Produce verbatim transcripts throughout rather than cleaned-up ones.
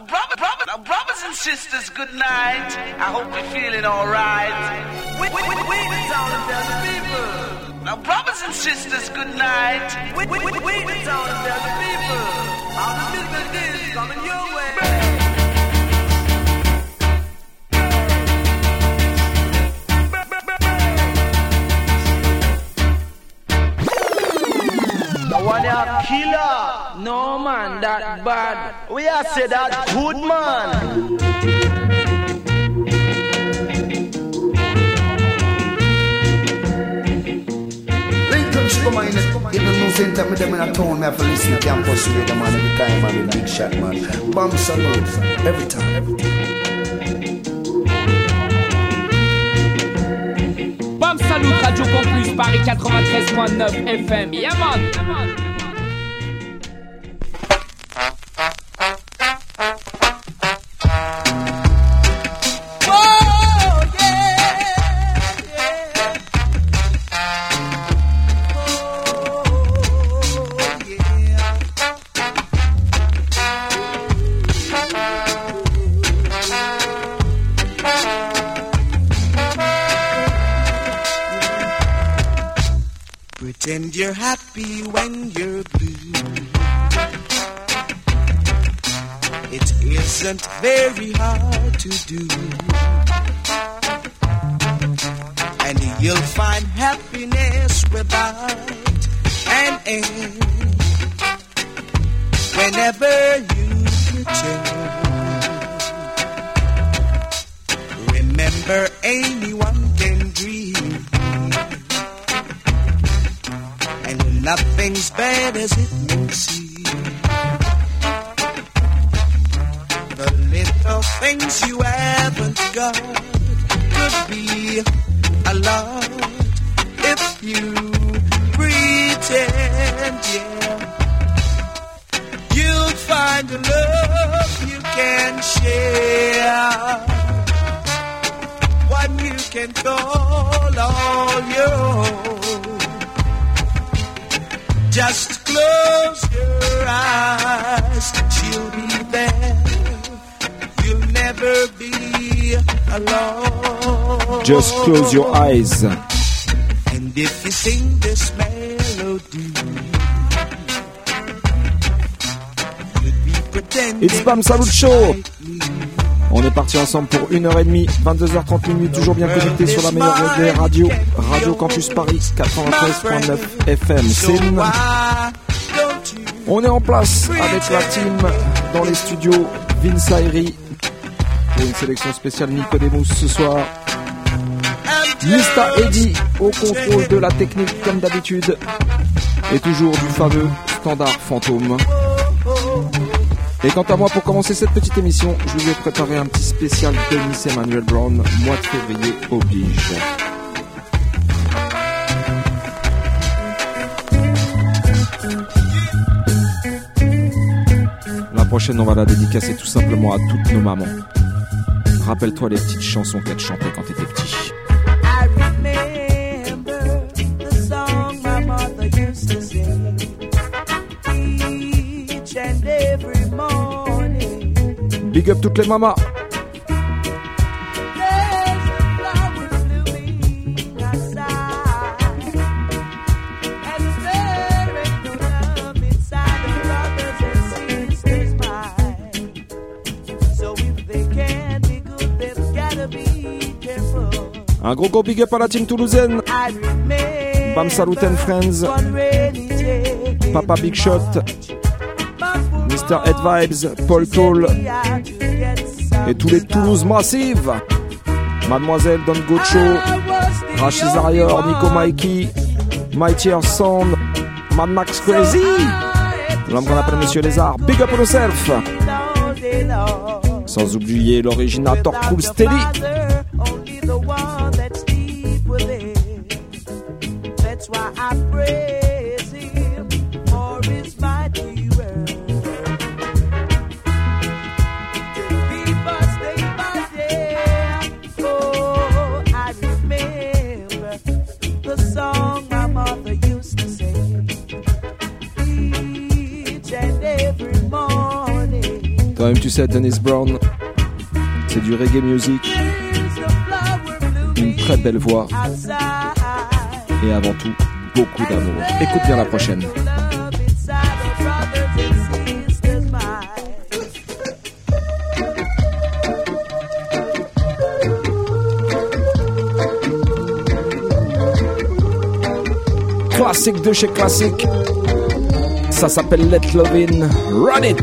Now, brother, brother, now brothers and sisters, good night. I hope you're feeling all right. We, we, we, we all the people. Now, brothers and sisters, good night. We, we, we, we all the people. All the people is coming your way. One a killer, no man that bad. We are say that good man. Lincoln Superman, even no center me them in a town. Me have to listen to Campus Radio man every time, man. The big shot man, Bam Salute every time. Bam Salute Radio Campus Paris ninety-three point nine F M. Yeah man. Pretend you're happy when you're blue. It isn't very hard to do. And you'll find happiness without an end. Whenever you pretend. Remember, anyone can dream. Nothing's bad as it may seem. The little things you haven't got could be a lot if you pretend, yeah. You'll find a love you can share, one you can call all your own. Just close your eyes, she'll be there. You'll never be alone. Just close your eyes. And if you sing this melody, you'll be pretending. It's Bam Salute Show. On est parti ensemble pour une heure trente, vingt-deux heures trente, toujours bien connecté sur la meilleure web des radios, Radio Campus Paris, quatre-vingt-treize virgule neuf F M. Céline. On est en place avec la team dans les studios, Vince Irie, pour une sélection spéciale Nicodemus ce soir. Mista Eddy au contrôle de la technique comme d'habitude, et toujours du fameux standard fantôme. Et quant à moi, pour commencer cette petite émission, je vous ai préparé un petit spécial Dennis Emmanuel Brown, mois de février oblige. La prochaine, on va la dédicacer tout simplement à toutes nos mamans. Rappelle-toi les petites chansons qu'elles chantaient quand t'étais petit. I remember the song my mother used to sing. Big up toutes les mamas. Un gros gros big up à la team toulousaine. Bam Salute and Friends. Papa Big Shot. Mister Head Vibes, Paul Toll et tous les Toulouse Massive, Mademoiselle Don Gocho, Rachid Zarior, Nico Mikey, Mightier Sound, Mad Max Crazy, l'homme qu'on appelle Monsieur Lézard, Big Up Yourself, sans oublier l'originateur Cool Steady. Morning. Quand même, tu sais, Dennis Brown, c'est du reggae music, une très belle voix et avant tout beaucoup d'amour. Écoute bien la prochaine. Classique de chez Classique. Ça s'appelle Let Love In. Run it!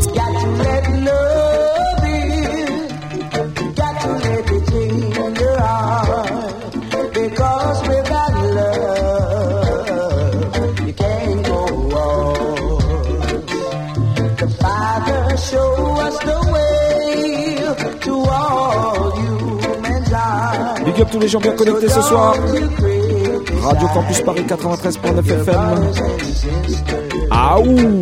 Big up tous les gens bien connectés ce soir. Radio Campus Paris quatre-vingt-treize virgule neuf F M. Aouh!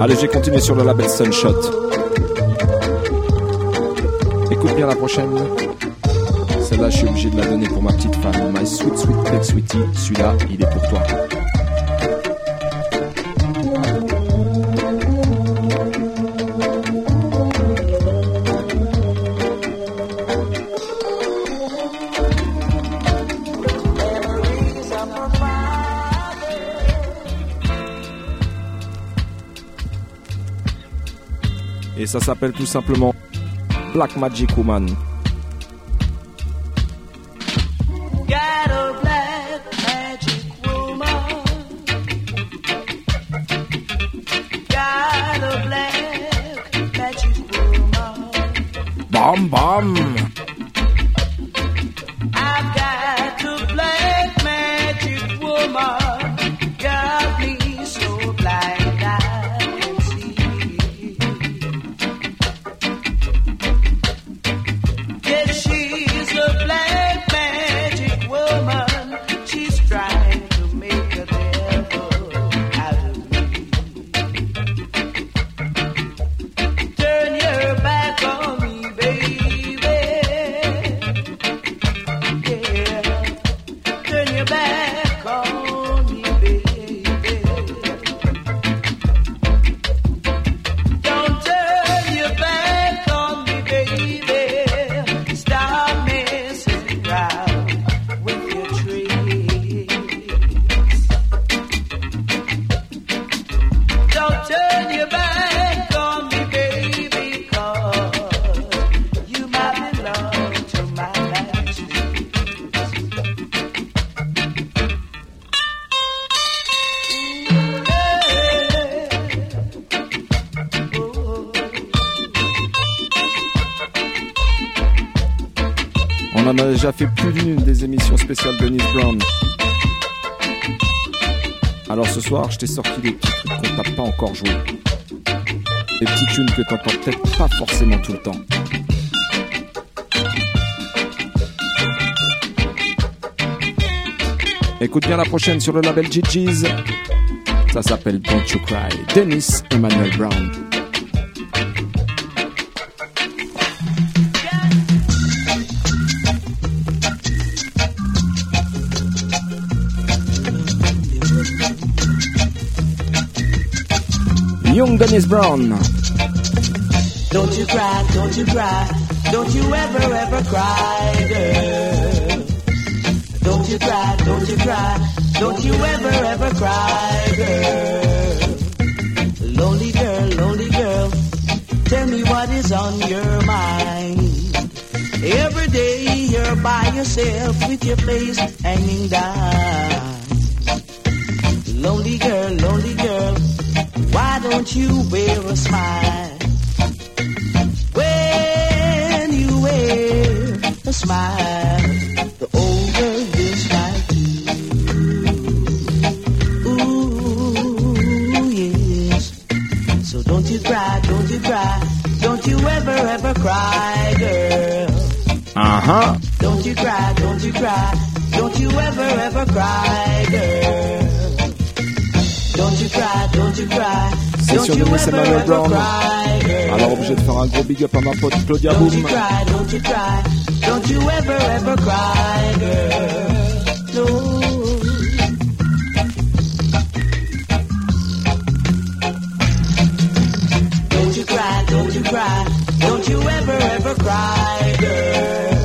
Allez, j'ai continué sur le label Sunshot. Écoute bien la prochaine. Celle-là, je suis obligé de la donner pour ma petite femme. My sweet, sweet, big sweetie. Celui-là, il est pour toi. Et ça s'appelle tout simplement Black Magic Woman. Bam bam. J'ai fait plus d'une des émissions spéciales de Dennis Brown. Alors ce soir, je t'ai sorti des petits trucs qu'on t'a pas encore joué. Des petits tunes que t'entends peut-être pas forcément tout le temps. Écoute bien la prochaine sur le label Gigi's. Ça s'appelle Don't You Cry, Dennis Emmanuel Brown. Young Dennis Brown. Don't you cry, don't you cry, don't you ever, ever cry, girl. Don't you cry, don't you cry, don't you ever, ever cry, girl. Lonely girl, lonely girl, tell me what is on your mind. Every day you're by yourself with your face hanging down. Lonely girl, lonely girl, why don't you wear a smile? When you wear a smile, the older you like you. Ooh, yes. So don't you cry, don't you cry, don't you ever, ever cry, girl. Uh-huh. Don't you cry, don't you cry, don't you ever, ever cry, girl. C'est sur Dennis Emmanuel Brown. Alors obligé de faire un gros big up à ma pote Claudia Boum. Don't you ever ever cry, girl. No. Don't you cry, don't you cry, don't you ever ever cry, girl.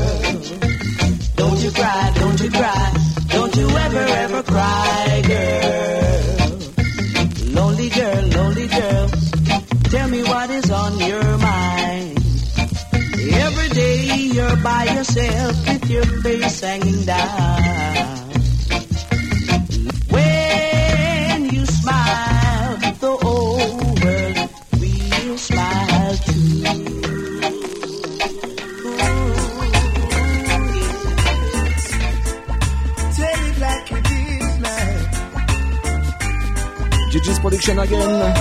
Don't you cry, don't you cry, don't you ever ever cry, girl. Lonely girl, lonely girl, tell me what is on your mind. Every day you're by yourself with your face hanging down. When you smile, the whole world will smile too. Take it like it is now. Gigi's production again.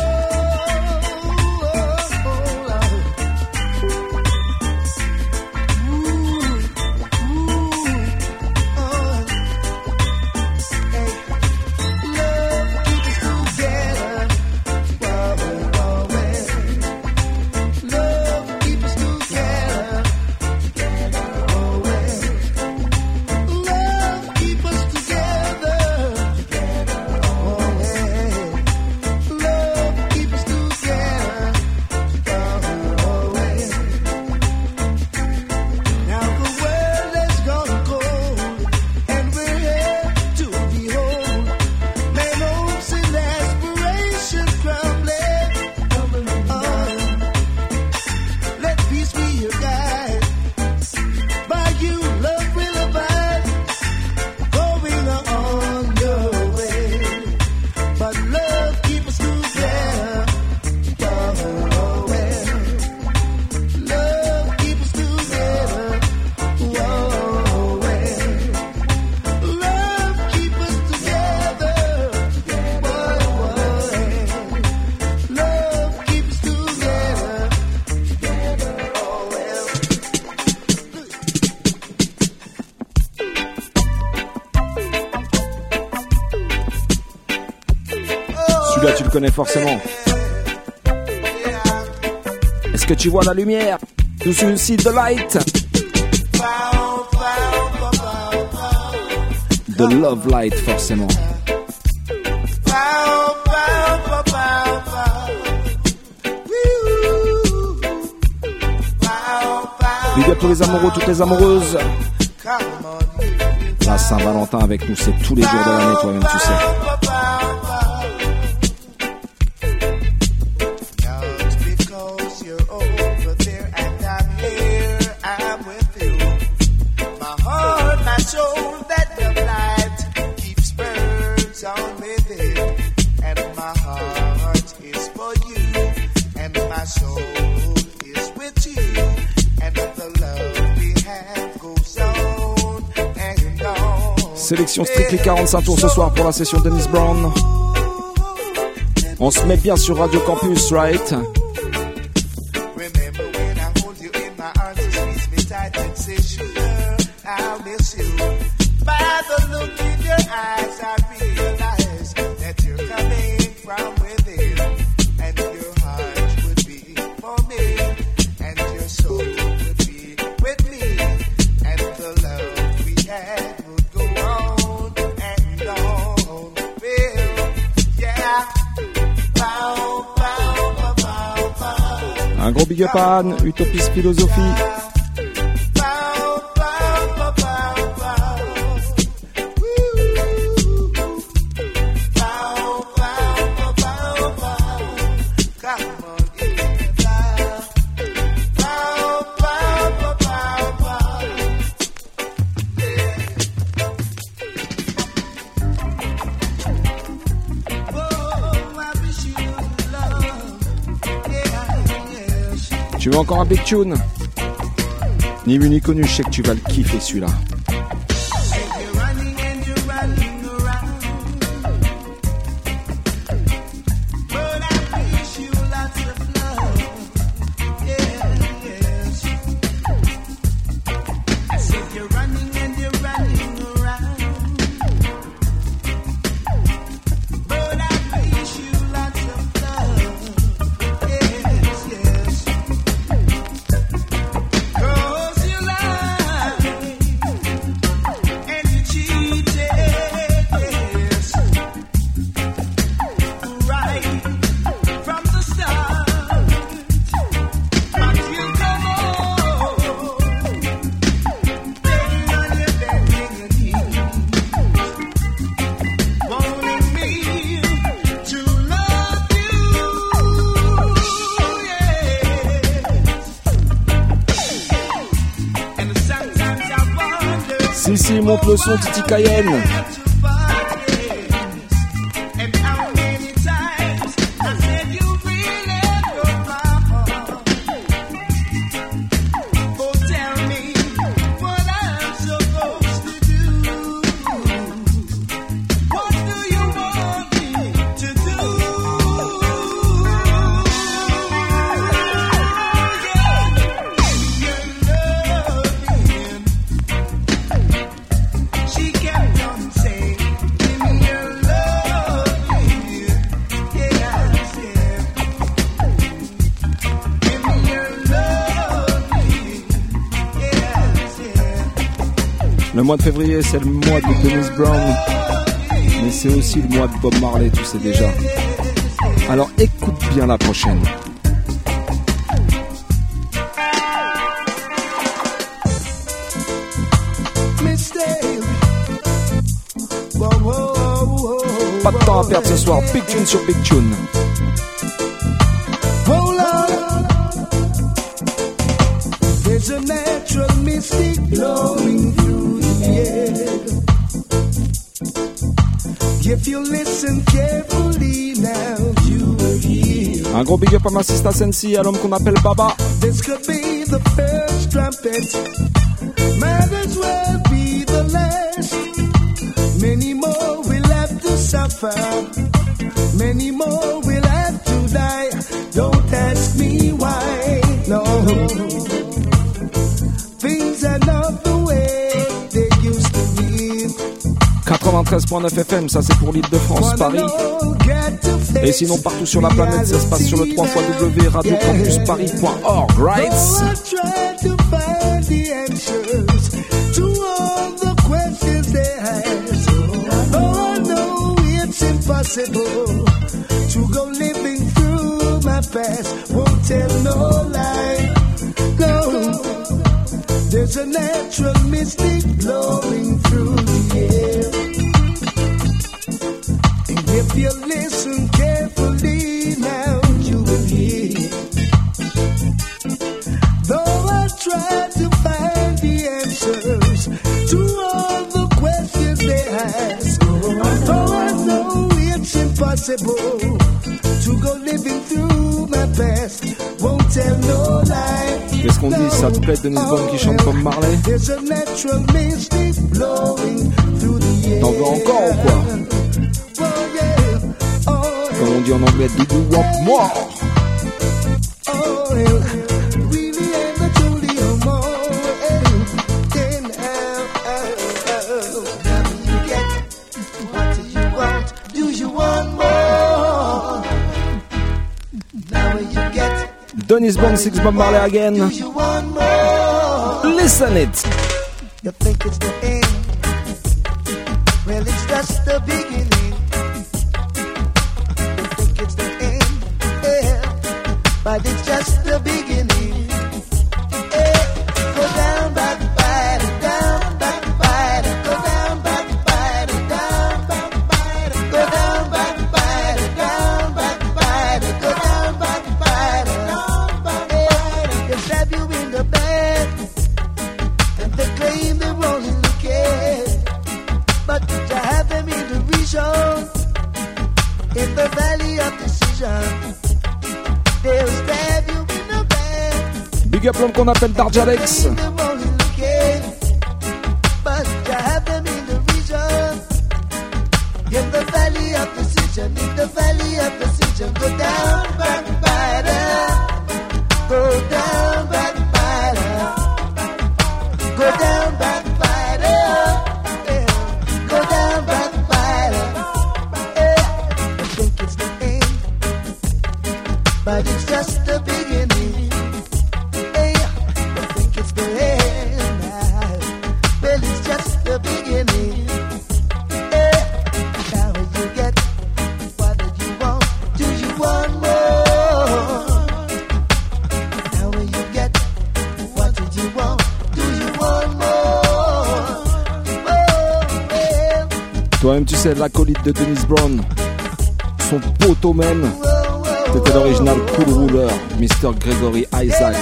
Forcément. Est-ce que tu vois la lumière? Do you see the light? The love light, forcément. Big up tous les amoureux, toutes les amoureuses. La Saint-Valentin avec nous, c'est tous les jours de l'année, toi-même, tu sais. Sélection Strictly quarante-cinq tours ce soir pour la session Dennis Brown. On se met bien sur Radio Campus, right? Japan, Utopiste Philosophie. Encore un big tune. Ni vu ni connu, je sais que tu vas le kiffer celui-là. Merci, monte le son, Titi Cayenne. Le mois de février, c'est le mois de Dennis Brown, mais c'est aussi le mois de Bob Marley, tu sais déjà. Alors écoute bien la prochaine. Pas de temps à perdre ce soir, big tune sur big tune. There's a natural mystic blowing through the air. If you listen carefully now, you will hear. Un gros big up à ma sista Sensi, à l'homme qu'on appelle Baba. This could be the first trumpet, might as well be the last. Many more will have to suffer, many more will have to die. Don't ask me why, no. quatre-vingt-treize virgule neuf F M, ça c'est pour l'île de France, Paris. Et sinon partout sur la planète, ça se passe sur le trois fois W Radio Campus Paris point org, right? There's a natural mystic blowing through the air. And if you listen carefully now, you will hear. Though I tried to find the answers to all the questions they ask, though I know it's impossible to go living through my past, won't tell no lie. Qu'est-ce qu'on dit? Ça te plaît, Dennis Brown qui chante comme Marley? T'en veux encore ou quoi? Comme on dit en anglais, do you want more? Dennis Brown, six Bob Marley again. Listen it. You think it's the end? Well, it's just the beginning. You think it's the end? Yeah, but it's just the beginning. Yeah, go down by the body, down by the body, go down by the body, down by the body, go down by the body, down by the body, go down by the body. Stab you in the back, and they claim they won't look at. But you have them in the region, in the valley of decision. They'll stab you in the back. Big up l'homme qu'on appelle Darjalex. But you have them in the region, in the valley of decision, in the valley of decision. Go down, back, back, down, go down. But it's just the beginning. Hey, I think it's the end. Well, it's just the beginning. Hey, how did you get? What did you want? Do you want more? How did you get? What did you want? Do you want more? Oh, hey. Toi-même, tu sais, l'acolyte de Dennis Brown, son poteau même. C'était l'original Cool Ruler, mister Gregory Isaac.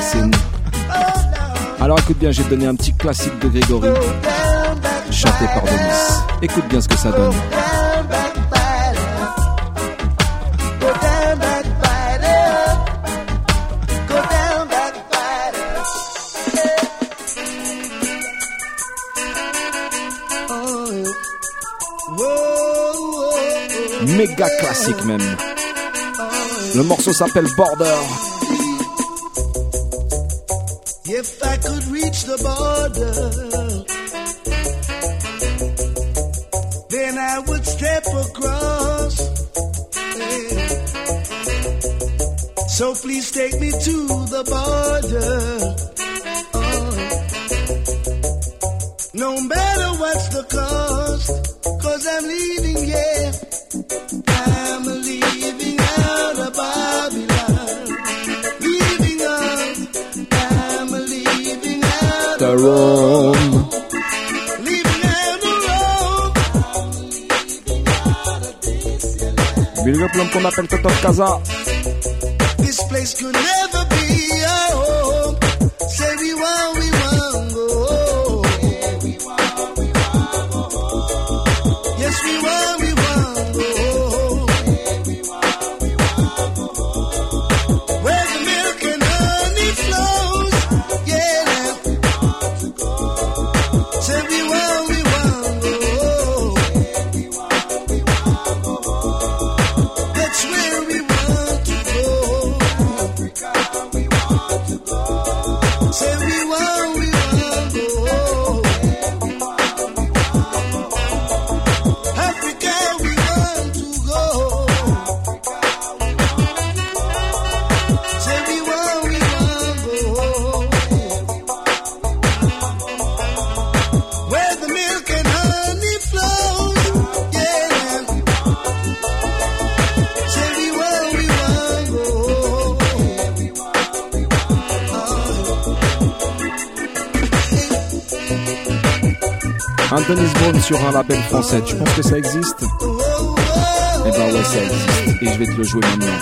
Alors écoute bien, j'ai donné un petit classique de Gregory. chanté par Dennis. Écoute bien ce que ça donne. Méga classique même. Le morceau s'appelle Border. If I could reach the border, then I would step across. Yeah. So please take me to the border. Oh. No matter what's the cost, 'cause I'm leaving here. I'm leaving out of Babylon. Leaving on. I'm leaving out of Rome. Leaving out of Rome. I'm leaving out of this land. Big up l'homme qu'on appelle Toto Kaza. This place could never be our home. Say we want, we want, go home. Yeah, we want, we want, go home. Yes, we want, we want, go home. Dennis Brown sur un label français, tu penses que ça existe? Eh ben ouais, ça existe, et je vais te le jouer maintenant.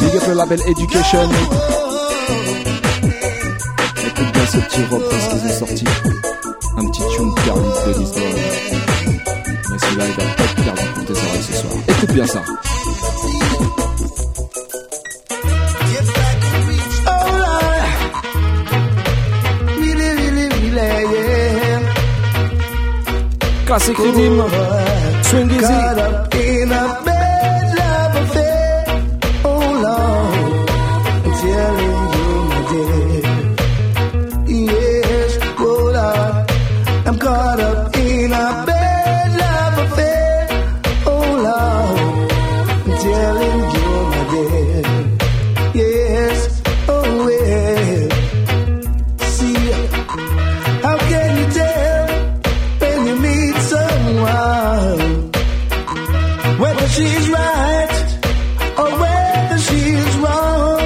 Big up le label Education. Écoute bien ce petit rock parce qu'ils ont sorti un petit tune perdu de Dennis Brown. Mais celui-là, il va pas être perdu pour tes oreilles ce soir. Écoute bien ça. Classic rhythm, swing easy. Caught up in a bad love affair. Oh Lord, I'm telling you my dear. Yes, oh Lord, I'm caught up in a bad love affair. Oh Lord, I'm telling you my dear. Yes, oh yeah. See, how can you tell? Whether she's right or whether she's wrong,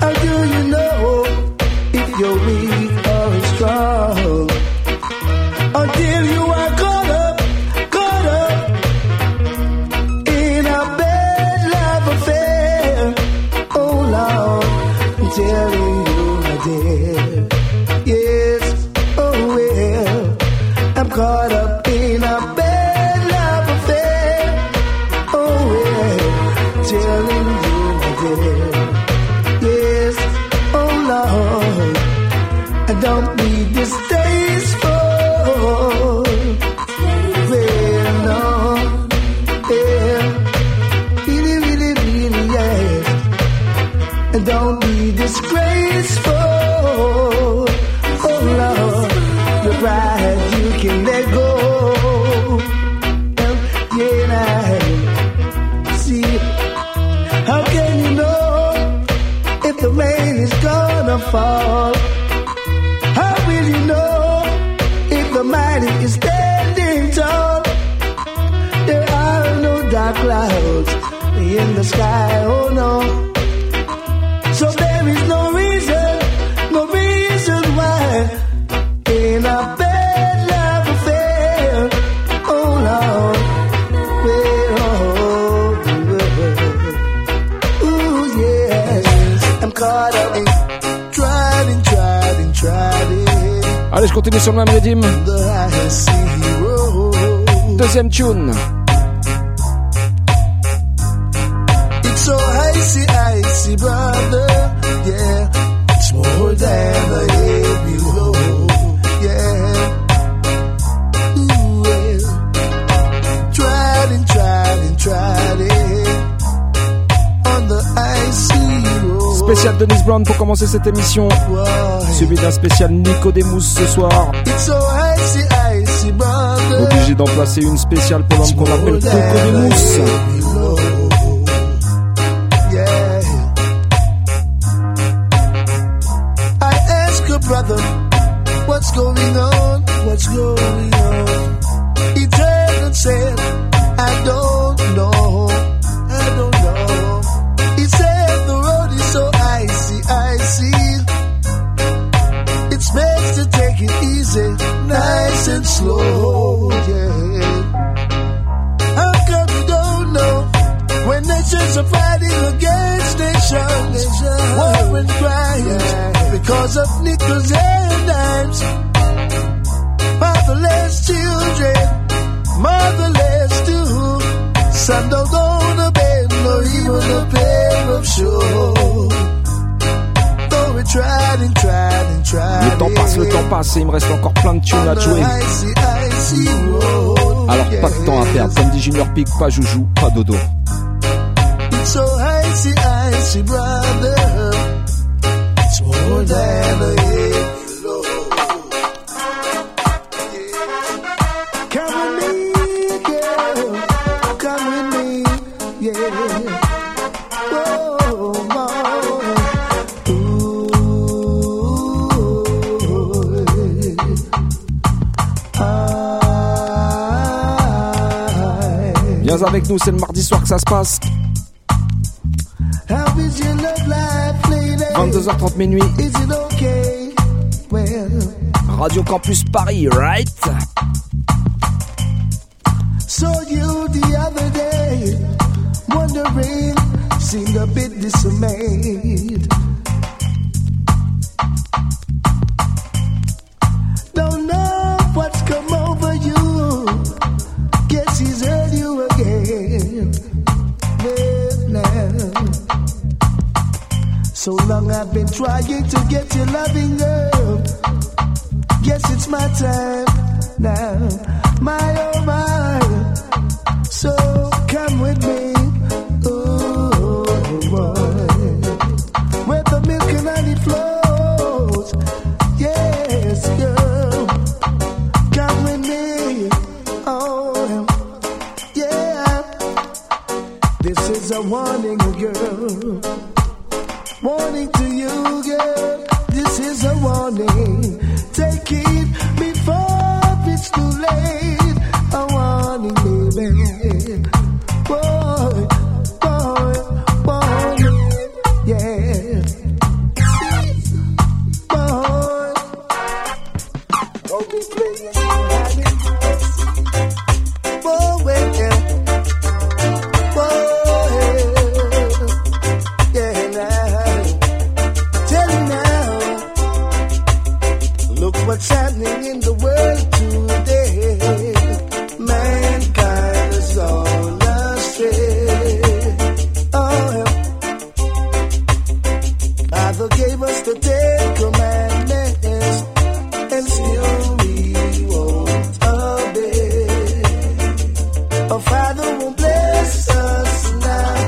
how do you know if you're weak or strong? Until you are caught up, caught up in a bad love affair. Oh Lord, I'm telling you my dear. Yes, oh well, I'm caught up in a bad. Don't be distasteful. Well, no, yeah. Really, really, really, yeah. And don't be disgraceful. Oh Lord, you're right, you can let go. Yeah, I see. How can you know if the rain is gonna fall? Is standing tall. There are no dark clouds in the sky. Oh no. So there is no reason, no reason why in a bad love affair. Oh Lord, oh, oh yes, I'm caught up in trying and trying and trying. Allez, je continue sur le même rythme. Deuxième tune. It's so icy, icy, brother. Yeah, it's more than the air below. Yeah, ooh, yeah. Tried and tried and tried it on the icy road. Spécial Dennis Brown pour commencer cette émission. Suivi d'un spécial Nicodemus ce soir. Obligé d'en placer une spéciale pour l'homme qu'on appelle Nicodemus. Brother, what's going on? What's going on? He turned and said, I don't know. I don't know. He said the road is so icy, icy. It's best to take it easy, nice and slow. Yeah. How come you don't know? When nations are fighting against nations, war and crimes, because of nickels and dimes. Fatherless children, motherless too. Some don't own a bed, nor even a pair of shoes. Though we tried and tried and tried. Le temps passe, le temps passe, et il me reste encore plein de tunes à jouer. Alors pas de temps à perdre, comme dit Junior Peak, pas joujou, pas dodo. So icy, icy, brother. It's more than a halo. Yeah. Come with me, girl. Come with me, yeah. Whoa, whoa. Ooh. I... Viens avec nous, c'est le mardi soir que ça se passe. vingt-deux heures trente minuit. Radio Campus Paris, right? So you the other day, wondering, seemed a bit dismayed. Don't know what's come over you. Guess he's heard you again. Live now. So long I've been trying to get your loving up. Guess it's my time now. My oh my. So come with me. Oh boy. Where the milk and honey flows. Yes girl. Come with me. Oh yeah. This is a warning girl. Warning to you, girl, this is a warning. Take it before it's too late. A warning, baby. Boy, boy, warning. Yeah. Boy. Don't be playing. Boy, yeah. Boy, yeah, now. What's happening in the world today? Mankind is all astray. Oh, Father gave us the Ten Commandments, and still we won't obey. Oh, Father won't bless us now.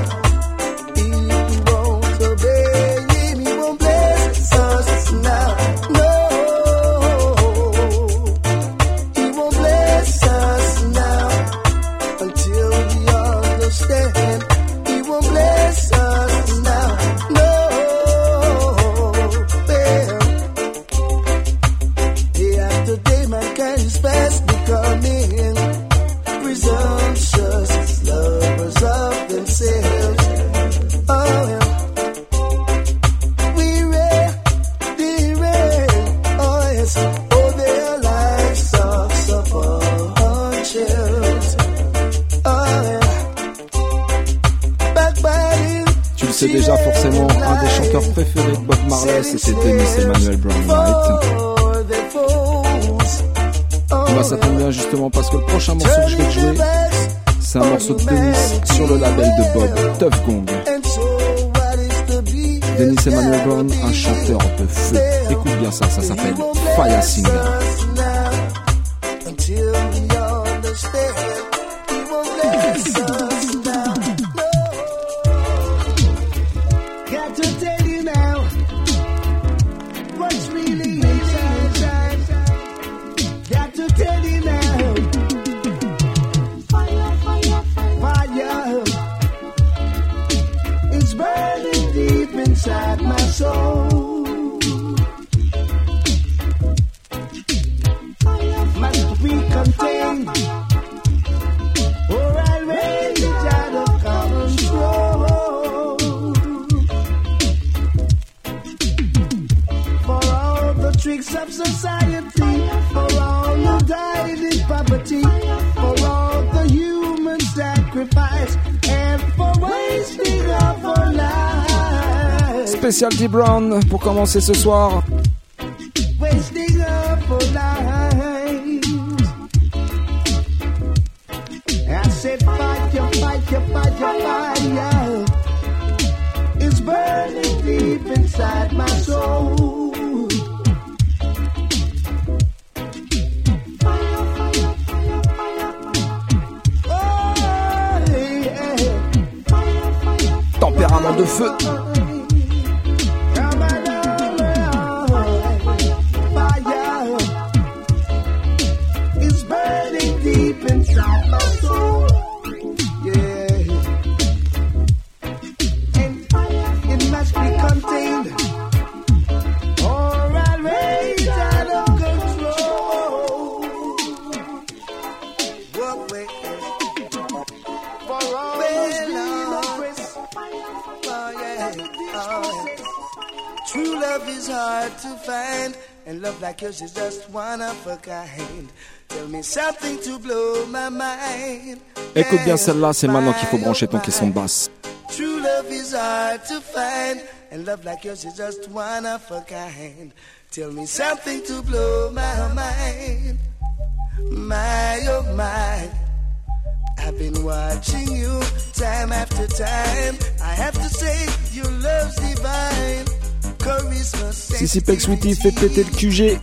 C'est déjà forcément un des chanteurs préférés de Bob Marley, c'était Dennis Emmanuel Brown. va s'attarder injustement parce que le prochain morceau que je vais te jouer, c'est un morceau de Dennis sur le label de Bob, Tuff Gong. Dennis Emmanuel Brown, un chanteur de feu. Écoute bien ça, ça s'appelle Fire Singer. Spécial D. Brown pour commencer ce soir. Tempérament de feu. Cause you're just one of a kind. Tell me something to blow my mind. Écoute bien celle-là, c'est maintenant qu'il faut brancher ton caisson de basse. True love is hard to find, and love like yours is just one of a kind. Tell me something to blow my mind. My oh my, I've been watching you time after time. I have to say your love's divine. Sissy Peck Sweetie fait péter le Q G.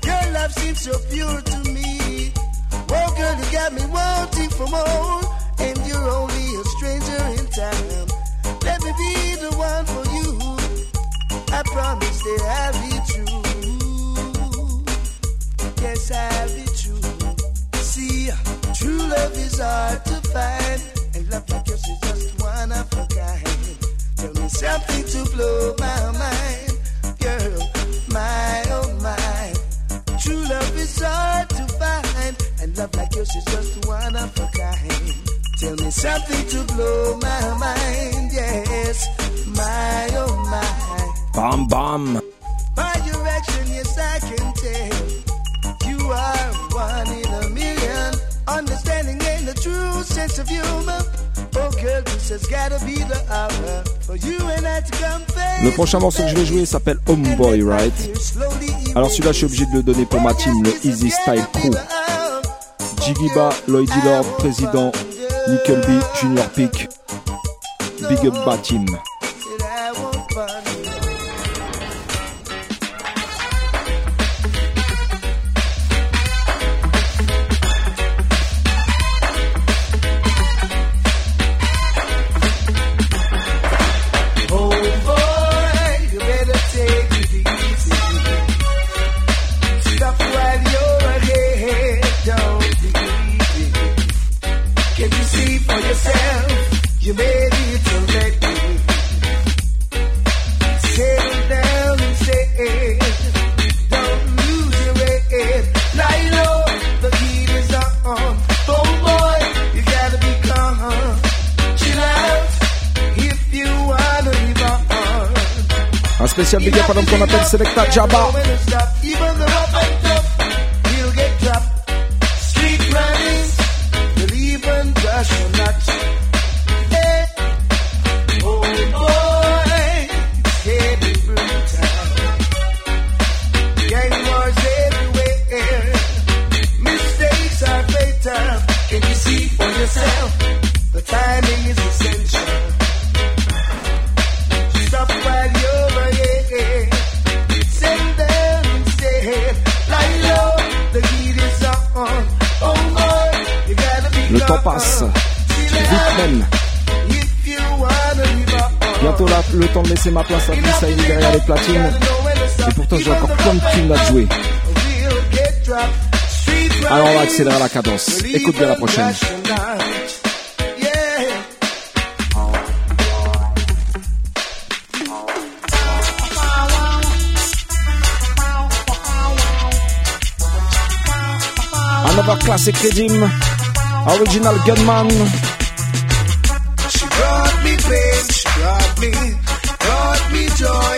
My oh my, true love is hard to find, and love like yours is just one of a kind. Tell me something to blow my mind, yes. My oh my, bam bam. By direction, yes I can tell. You are one in a million, understanding in the true sense of humor. Le prochain morceau que je vais jouer s'appelle Homeboy, right? Alors celui-là, je suis obligé de le donner pour ma team, le Easy Style Crew. Jigiba, Lloyd Dillard, Président, Nickelby, Junior Peak, Big Up Ba Team. Spécial big up à l'homme qu'on appelle Selecta Jabba. passe vite même. Bientôt là, le temps de laisser ma place à Vince Irie derrière les platines. Et pourtant j'ai encore plein de tunes à jouer. Alors on va accélérer la cadence. Écoute bien la prochaine. Another classic redeem, original gunman. She brought me pain, she brought me, brought me joy.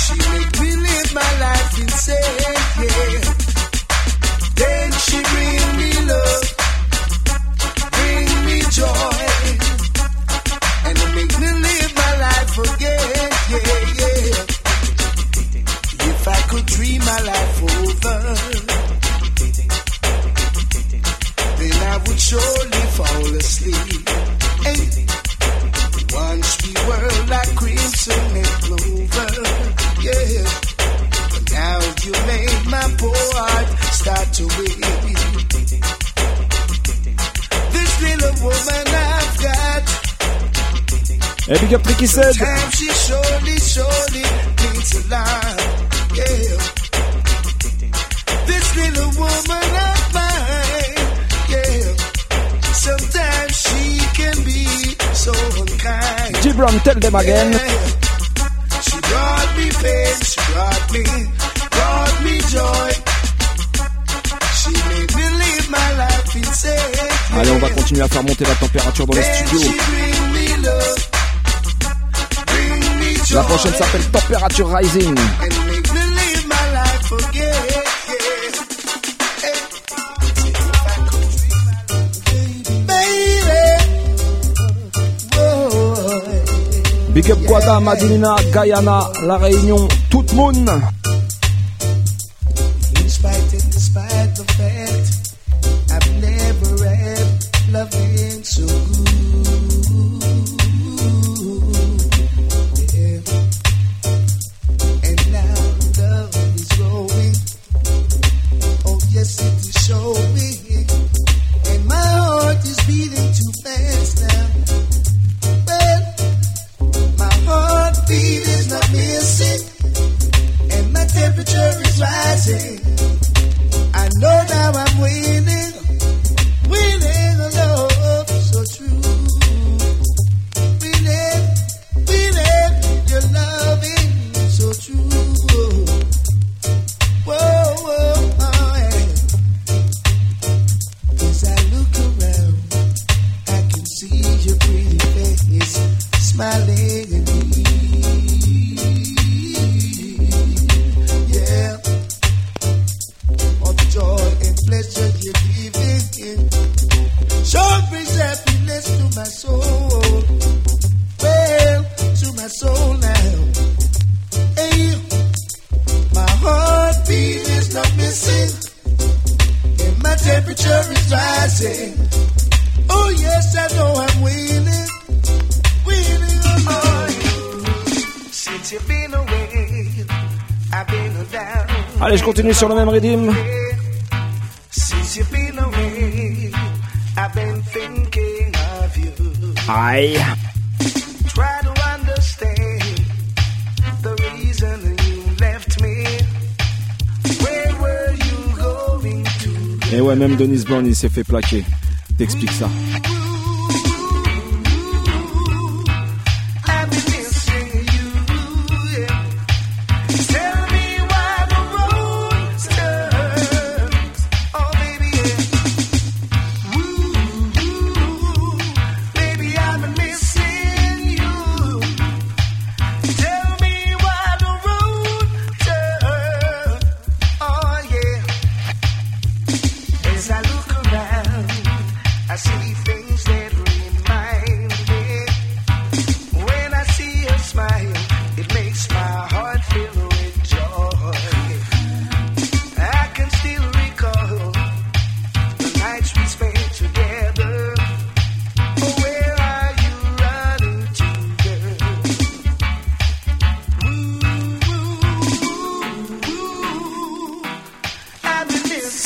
She made me live my life insane, yeah. Then she bring me love, bring me joy, and it make me live my life again, yeah, yeah. If I could dream my life over, I would surely fall asleep. Hey. Once we were like crimson and clover, yeah. But now you made my poor heart start to weep. This little woman I've got. Hey, big up Tricky said. Time she surely, surely means a lot, yeah. This little woman I've sometimes she can be so unkind. Gibran, tell them again. Yeah. She brought me pain, she brought me, brought me joy. She made me live my life insane. Allez, on va continuer à faire monter la température dans les studios. La prochaine s'appelle Temperature Rising. Big up Guada, Madinina, Guyana, La Réunion, tout le monde. In spite, in spite of fact, I've never had loving so good. Yeah. And now love is growing. Oh yes, it is showing. And my heart is beating too fast now. Heartbeat is not missing, and my temperature is rising. I know now I'm winning, winning a love so true. Winning, winning, your loving so true. Whoa, whoa, oh yeah. As I look around, I can see your pretty face smiling at me. Allez, je continue sur le même rythme. Aïe. Et ouais, même Dennis Brown, il s'est fait plaquer. T'expliques ça.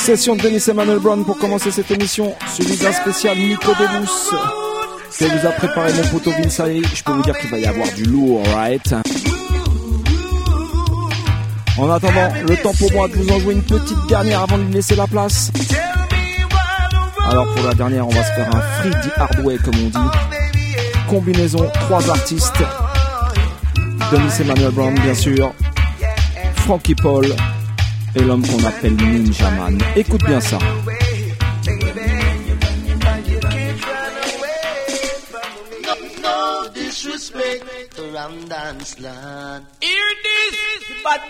session de Dennis Emmanuel Brown pour commencer cette émission, celui d'un spécial Nicodemus que nous a préparé mon poteau Vince Irie. Je peux vous dire qu'il va y avoir du lourd, right? En attendant, le temps pour moi de vous en jouer une petite dernière avant de lui laisser la place. Alors pour la dernière, on va se faire un free the hard way comme on dit. Combinaison, trois artistes. Dennis Emmanuel Brown bien sûr, Frankie Paul et l'homme qu'on appelle Ninjaman. Écoute bien ça. Bad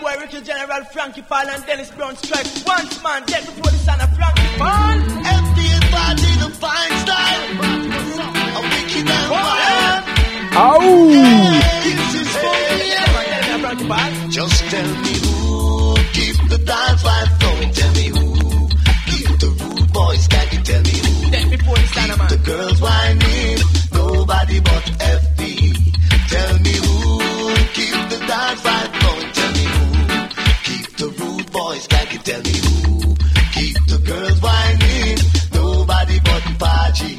boy, Richard General Frankie Paul and Dennis Brown strike once man, dead before the son of Frankie Paul. F D A body, the fine style. A wicked and wild. Ow! Yeah, this is for me. Yeah. Just tell me who keep the dance life going. Tell me who keep the rude boys. Can you tell me who dead before the son of man? The girls whining, nobody but F D A. Tell me who keep the dance life going. Tell me who keep the rude boys back. Tell me who keep the girls whining. Nobody but Pachi.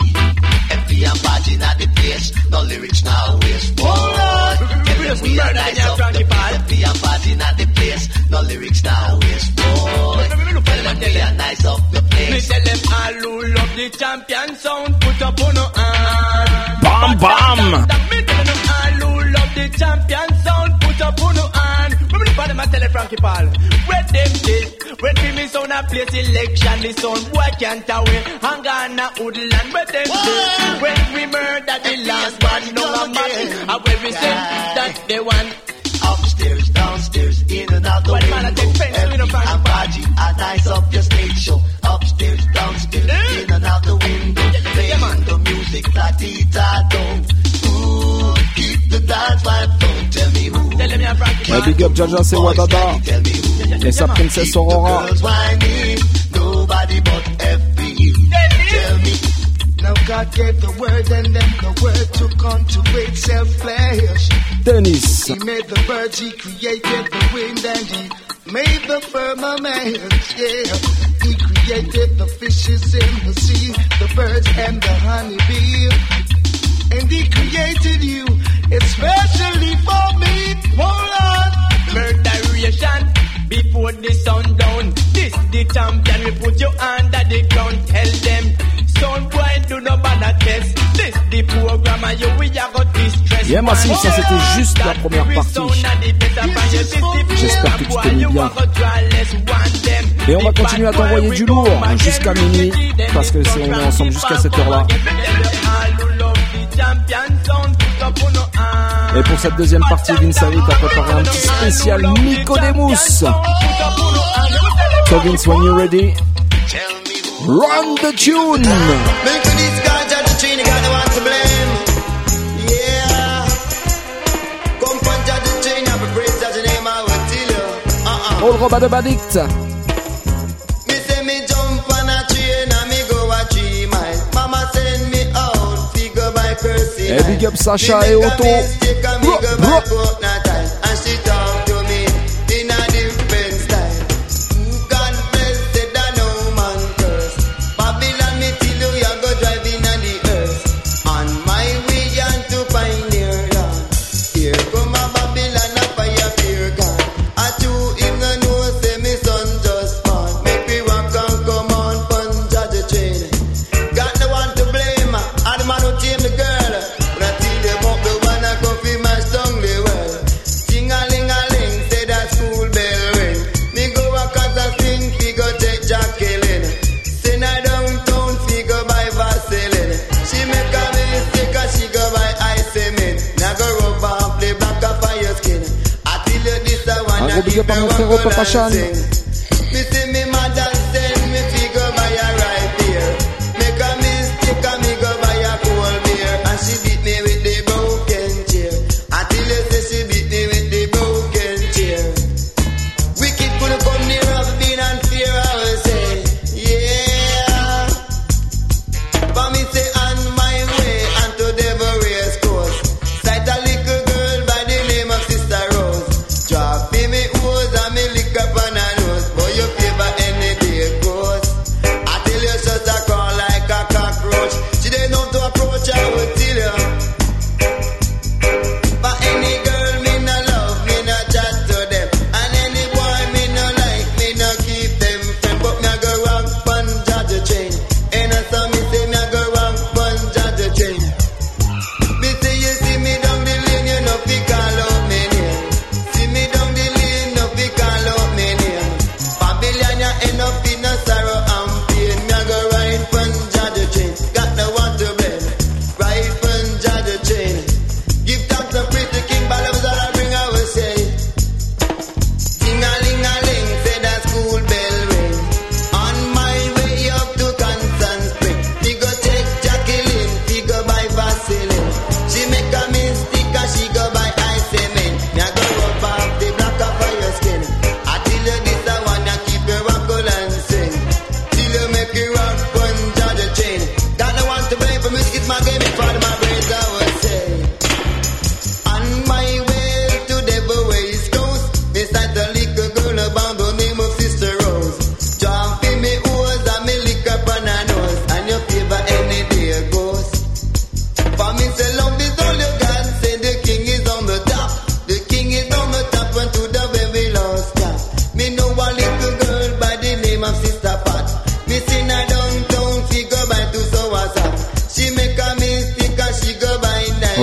F D and Pachi not the place. No lyrics now waste. Hold on. Tell me we are nice up the place. F D and Pachi not the place. No lyrics now waste. Boy, tell them we are nice up the place. Me tell them all who love the champion sound. Put up on no hand. Bam bam. Me tell them all who love the champion sound. Put up on no hand. But them a tell it Frankie Paul. Where them did? Where we miss on a place election? This on boy can't away. Hang on a woodland. Where them did? When we murder the last one, no one matter. And where we say that they want upstairs, downstairs, in and out the window. And Baji, I nice up your stage show. Upstairs, downstairs, in and out the window. Playing the music that it I don't. Ouais, big up Jaja, c'est Wadada et sa princesse Aurora. Dennis. Made the firmament, yeah. He created the fishes in the sea, the birds and the honeybee. And he created you, especially for me, Lord. Murderation, before the sun down. This the champion, we put you under the ground. Tell them, son boy, do no bad test. This the program, and you will have got distress. Yeah, Massy, ça c'était juste la première partie. J'espère que tu t'es mis bien. Et on va continuer à t'envoyer du lourd jusqu'à minuit, parce que c'est on est ensemble jusqu'à cette heure-là. Et pour cette deuxième partie, Vince Irie t'a préparé un petit spécial Nicodemus. So Vince, when you're ready, run the tune. All Roba de Badict. Hey, big up Sacha et Otto. Bro, bro. Big up à mon frère Papa Chan. Banana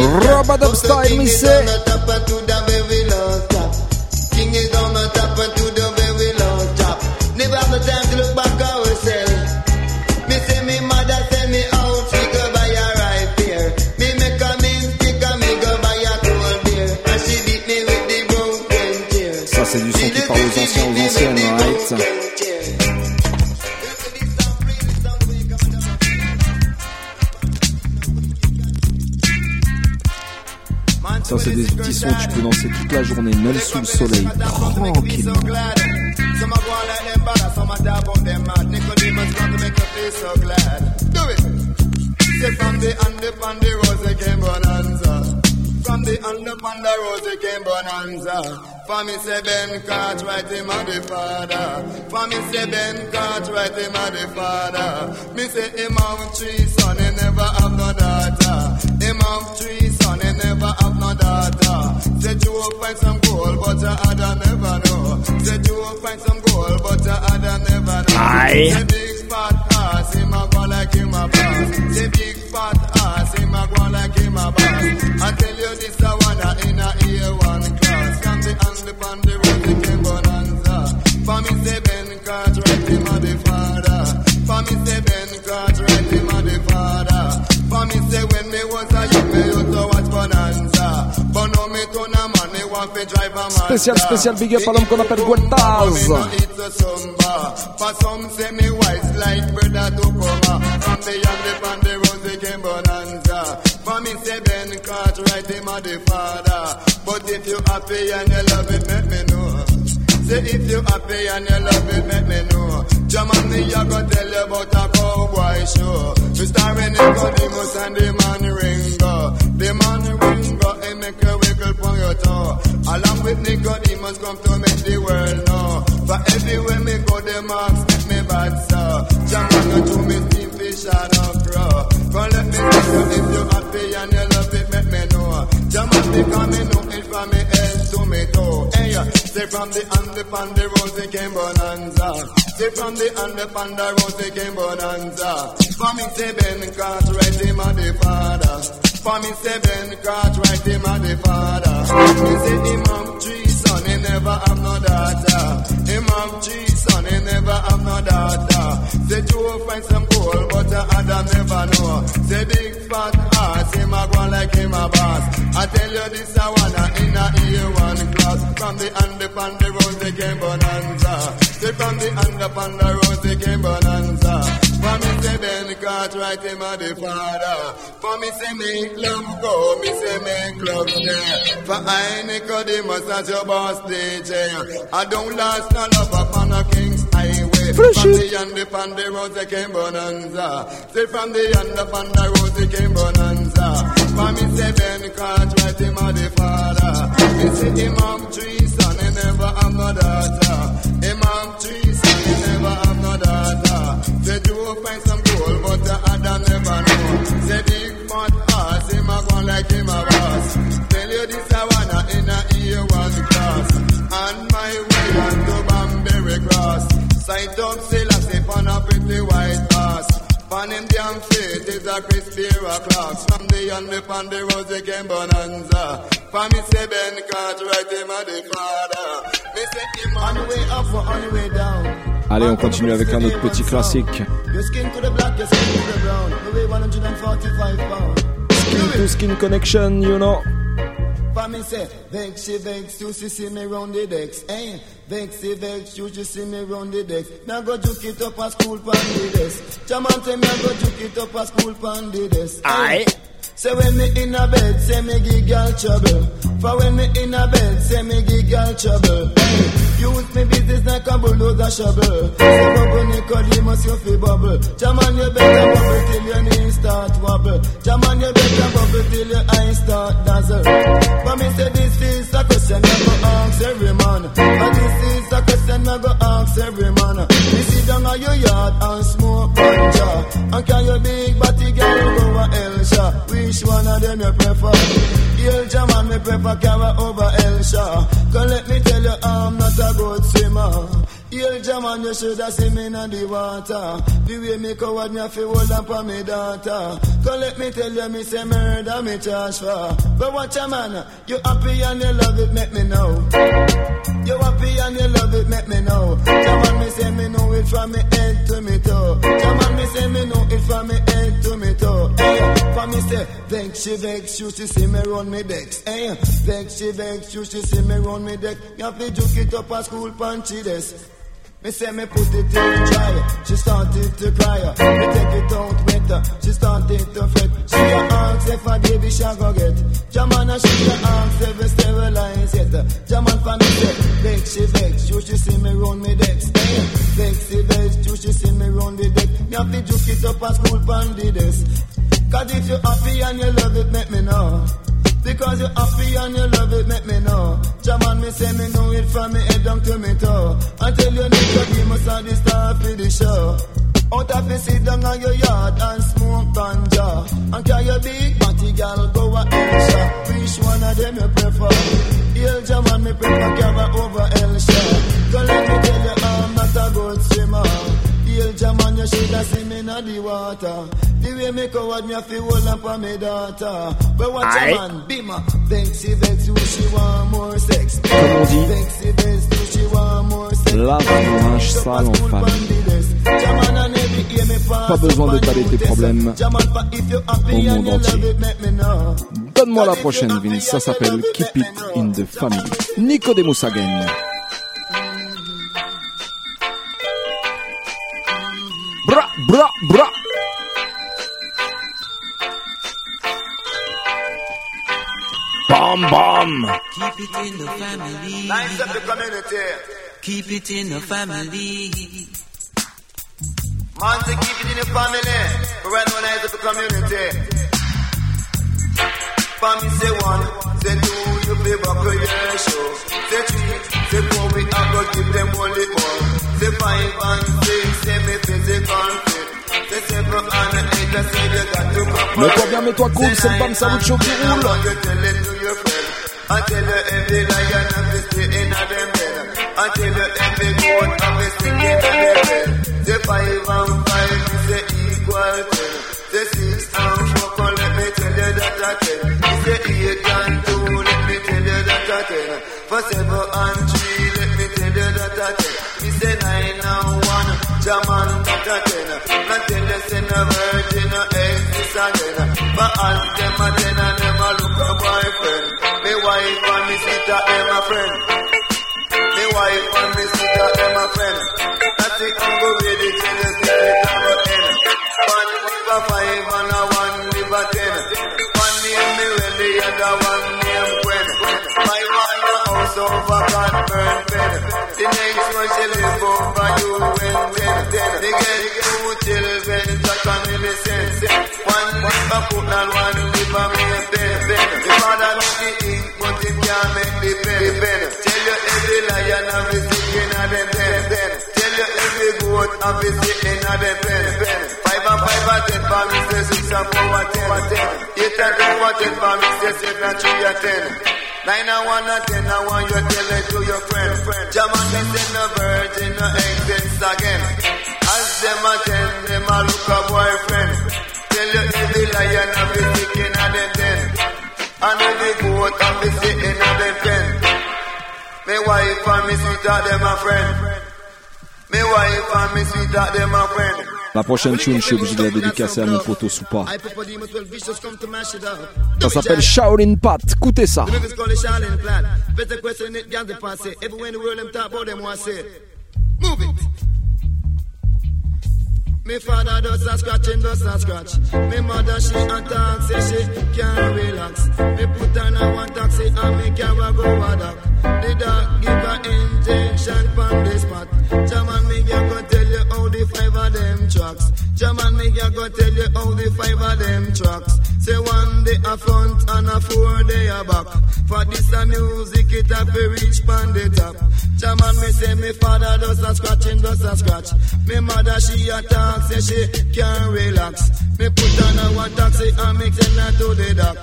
Robot up style, me say. King is on my top and to the very long top. Never have the time to look back ourselves. Me say me mother send me out, she go buy a rifle. Me make a mean stick and me go buy a cold beer. And she beat me with the broken chair. Ça c'est du son qui parle aux anciens, aux anciennes, right? Ça c'est des petits sons que tu peux danser toute la journée, même sous le soleil, tranquillement. Said you will find some gold, but your other never know. Said you will find some gold, but your other never know. Aye. Say big fat ass, him a go like him a boss. Say big fat ass, him a go like him a boss. I tell you this, I wanna in a year one class. Come the hand upon the road, the came bonanza. For me say Ben Cartwright, him a the father. For me say Ben Cartwright, him a the father. For me say when me was a young man, you to watch bonanza. Spécial, spécial big up à l'homme qu'on appelle Guantaz. Say if you happy and you love it, make me know. Jaman me, I go tell you about a cowboy show. We starring Nicodemus and the man Ringo. The man Ringo, he make you wiggle from your toe. Along with Nicodemus, come to make the world know. But everywhere me go, the marks make me bad, sir. Jaman go to me, steam fish and a crow. Come let me tell you if you happy and you love it, make me know. Jaman me come in, no it from me head to me toe. Hey, say from the under the panda rose again bonanza. Say from the under panda rose again bonanza. For me say Ben Cartwright him a the father. For me say Ben Cartwright him a the father. Me say him have three son, he never have no daughter. Him have three son, he never have no daughter. Say two find some gold, but the other never know. Say big fat ass, him a go like him a boss. I tell you this I wanna in a year one class. From the under panda rose again bonanza. Say from the under panda rose again bonanza. For me say Ben Cartwright him a the father. For me say make love go, me say make love stay. For I Nicodemus as your boss D J. I don't last no love upon a king's highway. Fresh from the yonder panda rose again bonanza. Say from the yonder panda rose again bonanza. For me say Ben Cartwright him a the father. Me say him have three son, he never have no daughter. Him have three son, he never have no daughter. Say do find some gold, but the other never know. Say big fat ass, him a gone like him a boss. Tell you this I wanna in a year was class. On my way on to Bamberry Cross. Sight up sail a sip on a pretty white ass. Pan him damn faith is a crispy rock clock. From the yonder pan the rose again bonanza. For me say Ben Cartwright him a the father. Me say him on the way up or on the way down. Allez, on continue avec un autre petit classique. Skin to Skin Connection, you know. For me say, vex, she vex, you she see me round the decks. Hey, vex, she vex, you she see me round the decks. Now go juke it up at school pan the desk. Chaman say me go juke it up at school pan the desk. Aye. Say when me in a bed, say me give girl trouble. For when me in a bed, say me give girl trouble. Hey, use me business like a bulldozer shovel. Say bubble Nicodemus, you feel bubble. Jaman, you better bubble till your knees start wobble. Jaman, you better bubble till your eyes start dazzle. For me say this is a question I go ask every man. But this is a question I go ask every man. You sit down at your yard and smoke ganja. And can you big body girl you go a Elsha? We Which one of them you prefer? Yell Jaman, me prefer Cara over Elsha. Cause let me tell you, I'm not a good swimmer. Hail German, you should have seen me in the water. The way me coward me fi hold up on me daughter. Come let me tell you, me say murder me charge for. But watch a man, you happy and you love it, make me know. You happy and you love it, make me know. German, me say me know it from me head to me toe. German, me say me know it from me head to me toe. Hey, for me say, vex she vex you, she see me run me decks. Hey, vex she vex you, she see me run me deck. You have to juke it up at school punchy desk. Me say me put it in the dryer, she started to cry. Me take it out with her, she started to fret. She a ask if a baby shall go get. Jaman a she a ask if a sterilize it. Jaman for me say, vex she vex you, she see me round me decks. Hey, vex she vex you, she see me round the deck. Me have to juke it up at school bandy desk. Cause if you happy and you love it, make me know. Because you're happy and you love it, make me know. Jaman, me say me know it from me head down to me toe. Until you need to be most of the star for the show. Out of the sit down on your yard and smoke ganja. And carry your big batty girl go a Elsha. Which one of them you prefer? Hail Jaman, me prefer Cara over Elsha. Don't let me tell you I'm not a good swimmer. Hail German, you should have seen me in the water. The way me coward, me have to hold up on me daughter. But watch a man, Bima. Thanks, she vex you, she want more sex. Thanks, she vex you, she want more sex. Là, dans un salon famille. Pas besoin de parler tes problèmes au monde entier. Donne-moi la prochaine, Vince. Ça s'appelle Keep It in the Family. Nicodemus again. Bra, bra, bra. Bam, bam. Keep it in the family. Nice of the community. Keep it in the family. Man, to keep it in the family. We recognize the community. Family say one, say two, you play back for your show. Say three, say four, we have to give them only one. The five and six, they may physical fit. They say from Anna, eight, I say they got to come. Mais toi, viens, mais toi, cool, c'est Bam Salute Show qui roule. You tell it to your friend. I tell you every lion of the city in a them bed. I tell you every goat of the city in a them bed. The five and five is the equal ten. The six and four, come, let me tell you that I ten. The eight and two, let me tell you that I ten. For seven and three, let me tell you that I ten. Say nine and one, German got a ten. Nothing less than a virgin or exists again. But all them a ten and them a look a boyfriend. Me wife and me sister and my friend. Me wife and me sister and my friend. Nothing can go with it till the spirit of a ten. One give a five and a one give a ten. One name me when the other one name Gwen. My one a house over Godburn bed. The next one she live over you and ten, ten. They get two children, that family sense. One with a foot and one with a man's bed. The father look the ink, but it can't make the pen. Tell you every lion of his skin and the pen. Tell you every goat of his skin and the pen. Five and five and ten, for me say six and four and ten. Eight and two and ten, for me say seven and three and ten. Nine and one and ten, I want you tell it to your friend. Jaman they send a virgin no exists again. As them a ten, them a look a boyfriend. Tell you every lion of the chicken and the ten. And every goat of the sitting and the pen. Me wife and me sweetheart, them a friend. Me wife and me sweetheart, them a friend. La prochaine tune, je suis obligé de la dédicacer à mon poteau Soupa. Ça s'appelle Shaolin Pat. Écoutez ça. My father does a scratch and does a scratch. My mother, she attacks, say she can't relax. Me put on a one taxi and me carry go a dock. The doc give her intention from the spot. Jaman, me ya go tell you how the five of them tracks. Jaman, me ya go tell you how the five of them tracks. Say one day a front and a four day a back. For this a music, it a be reach pan the top. Jaman, me say me father does a scratch and does a scratch. Me mother, she attacks. Say she can't relax. Me put on a one taxi and mix it to the dock.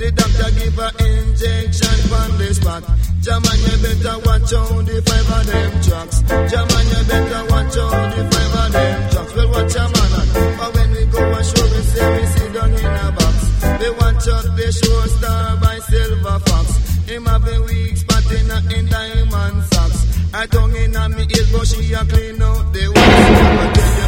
The doctor give a injection from the spot. Jaman, you better watch out the five of them trucks. Jaman, you better watch out the five of them trucks. Well, watch a man on. But when we go and show, we say we sit down in a box. They watch out the show star by Silver Fox. Him have a weak spot in a in diamond socks. I tongue in a me ear, but she a clean out the wax. I tell you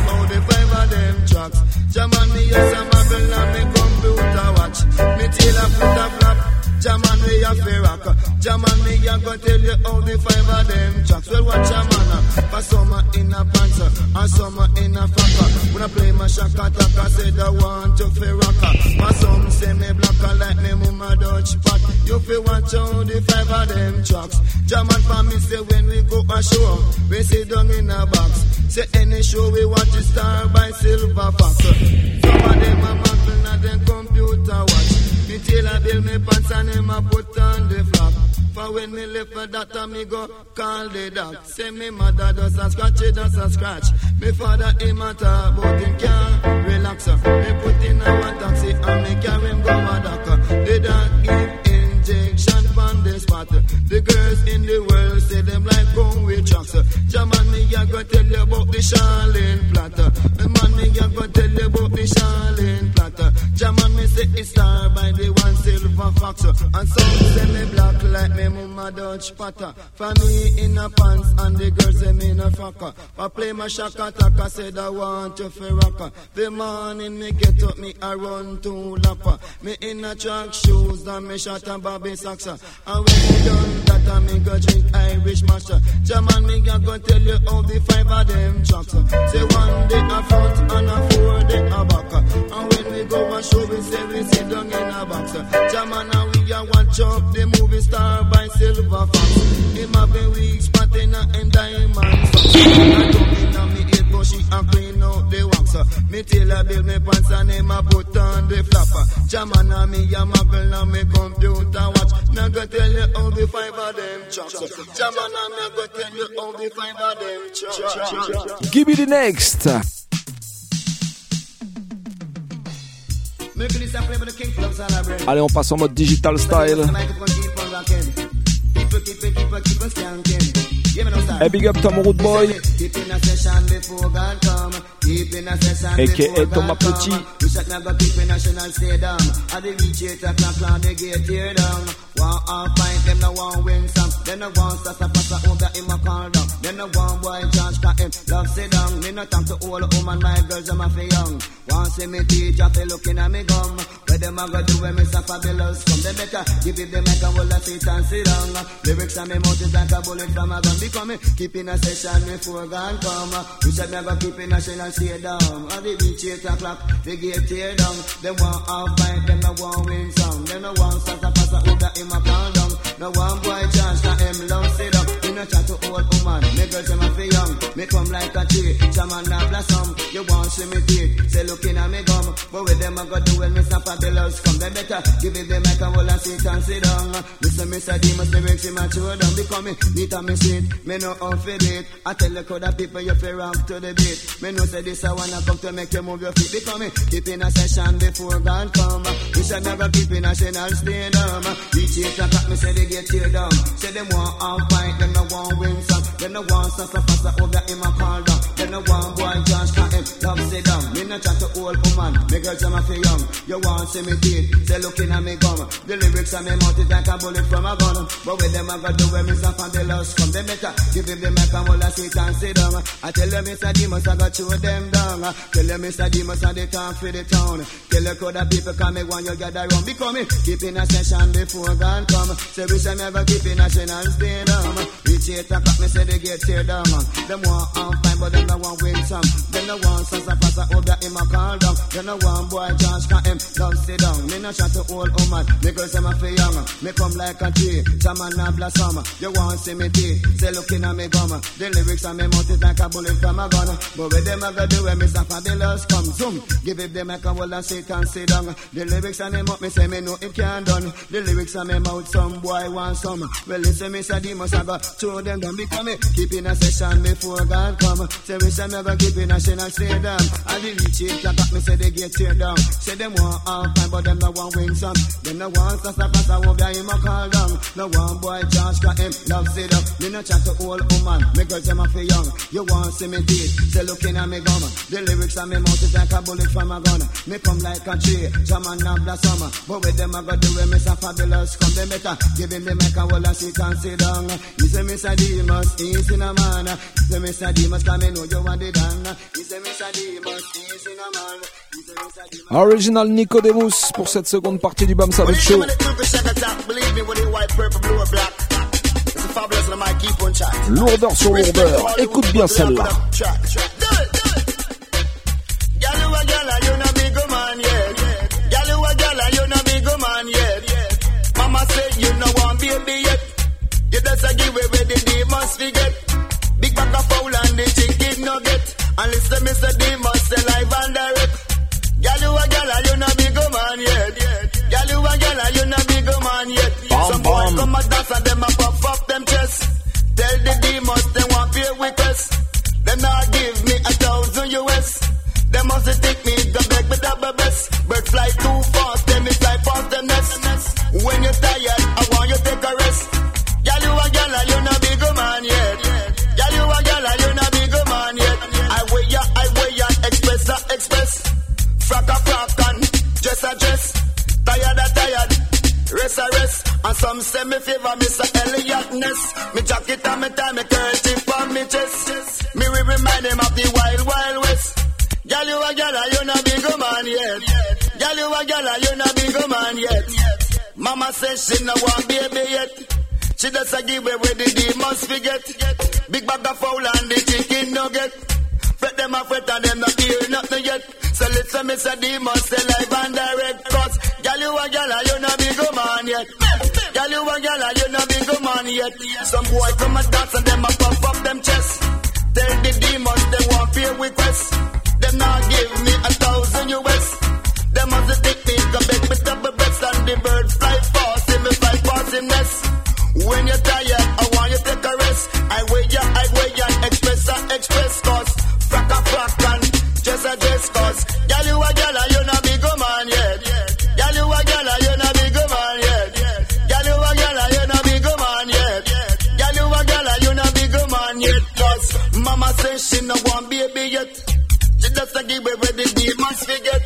how the five of them trucks. Jaman, me use a marble and me computer watch. Me till a put a flap. Jaman, we a fair rock. Jaman, me a go tell you how the five of them trucks. Well, watch a man up. For summer in a pants, and summer in a flapper. When I play my shaka taka, said I want to fair rock. For some say me blacker like me mama Dutch pot. You feel watch out the five of them trucks. Jaman, for me say when we go a show, we sit down in a box. Say any show we watch is star by Silver Fox. Some of them are muffled at them computer watch. Me till I build me pants and him I put on the flap. For when me left for that time me go call the doc. Say me mother does a scratch, he does a scratch. Me father him a talk but him can't relax. Me put in a one taxi and me carry him go a doctor. The doc give injection from the spot. The girls in the world say them like come with trucks. Jaman, me a go tell you about the Charlene platter. Man, me a go tell you about the Charlene platter. Jaman, me say it's star by the one Silver Fox. And some say me black like me mama Dutch patter. For me in a pants and the girls say me in a frocker. I play my shaka taka, said I want to ferrocker. The morning me get up, me I run to lapper. Me in a track shoes and me shot and Bobby socks. And when me done that I me go drink Irish master. Jaman, me a go tell you how the five of them trucks. Say one day a front and a four day a back. And when we go and show, we say we sit down in a box. Jaman, and we a watch up the movie star by Silver Fox. Him have been weak spot in a and diamond socks. I don't mean a me eat, but she a clean out the wax. Me till I build me pants and him a put on the flapper. Jaman, and me a marble and me computer watch. Now go tell you how the five of them trucks. Jaman, and me go tell you how the five of them trucks. Give me the next. Allez, on passe en mode digital style. Hey, big up Tom Root Boy, a k a. Thomas Petit. Lyrics on me mouth is like a bullet from a gun. Becoming keeping a session before gone come. We should never keep a national stay down. All the beach eight o'clock, they get tear down. They want half fight, them no want win some. They no want start a pass a order in my pound down. No one boy chance that him love sit up. You no chat to old woman, me girls them a fi young. Me come like a tree, shaman a blossom. You want see me take, say looking at me gum. But with them I go do when me stop at the loves come. They better give it the mic and hold and sit and sit down. Listen, Mister Demon's lyrics. My children becoming neat on me seat. Me no unfit it. I tell the crowd of people you feel ramp to the beat. Me no say this I wanna come to make you move your feet. Becoming keeping a session before God come. You should never keep in a national stadium. Each eight o'clock me say they get teared down. Say them want half fight, them no want win some. Them no want some stuff as a over in my call down. Them no want boy Josh can't him love sit down. Me no chat to old woman. Me girls I'm a feel young. You want see me teeth. Say looking at me gum. The lyrics on me mouth is like a bullet from a gun. But with them I got to wear myself and the loss come. They better give him the mic and all I sit and sit down. I tell them Mister Demus I got to them down. I tell them Mister Demus and they can't feed the town. Tell the crowd of people come me when you gather round. Because me keeping a session before God come. Say we shall never keep in a national stadium. Reach eight o'clock me say they get tear down. Them want on fine but them no want win some. Them no want sons of us all that in my call down. Them no want boy Josh can't him love sit down. Me no shot to old woman. Me girls them a feel young. Me come like a tree. Shaman and blossom. You want see me teeth, say looking at me gum. The lyrics on me mouth is like a bullet from a gun. But with them I go do when me suffer the loss come. Zoom, give it the mic and hold and sit and sit down. The lyrics on me mouth me say me know it can't done. The lyrics on me me mouth, some boy want some. Well, listen, Mister Demus, I got two of them done become me. Keep in a session before God come. Say, we shall never keep in a session and stay down. I delete it, like me say they get tear down. Say, them want half time, but them no want win some. Them no want sasa, sasa, hope that him a call down. No one boy charge, got him, love sit up. Me no chat to old woman, me girl them a fi young. You want see me dead, say, looking at me gum. The lyrics on me mouth is like a bullet from a gun. Me come like a tree, jam and nab the summer. But with them I got the way, me so fabulous. Come they better, give him the mic and hold and sit and sit down. He say, Mister Demus, he's in a man. He say, Mister Demus, come and know you want it done. He say, Mister Demus, he's in a man. Original Nicodemus pour cette seconde partie du Bam Salute Show. Lourdeur sur lourdeur, écoute bien celle-là. Big bag of fowl and the chicken nugget. And listen, Mister Demus, the live and direct. Girl, you a girl and you no big man yet. Girl, you a girl and you no big man yet. Some boys come and dance and them a puff up them chest. Tell the demons they want fear with us. Them not give me a thousand U S. They must take me to beg with a best. Birds fly too fast, them is fly past them nest. When you're tired, I want you take a rest. Girl, you a girl and you no big man yet. Girl, you a girl and you no big man yet. I weigh ya, I weigh ya, express ya, express. Frack a frack and dress a dress. Tired a tired, rest a rest. And some say me favor Mister Elliot Ness. Me jacket and me tie, me curl tip on me chest. Me will remind him of the wild, wild west. Girl, you a girl and you no big man yet. Girl, you a girl and you no big man yet. Mama says she no want baby yet. She does a give away the demons forget. Big bag of fowl and the chicken nugget. Fret them a fret and them not hear nothing yet. So listen, Mister Demus, the live and direct. Cause girl, you a girl and you no big man yet. Girl, you a girl and you no big man yet. Some boy come and dance and them a puff up them chest. Tell the demons they want fear request. Them not give me a thousand U S. Them must the take me come back with double breaths. And the birds fly fast in me fly past in nest. When you're tired, I want you take a rest. I weigh ya, I weigh ya, express and express cause. Frack a frack and just a dress cause. Girl, you a girl and you no big man yet. Girl, you a girl and you no big man yet. Girl, you a girl and you no big man yet. Girl, you a girl and you no big man yet. Cause mama says she no want baby yet. She just a give away the demons forget.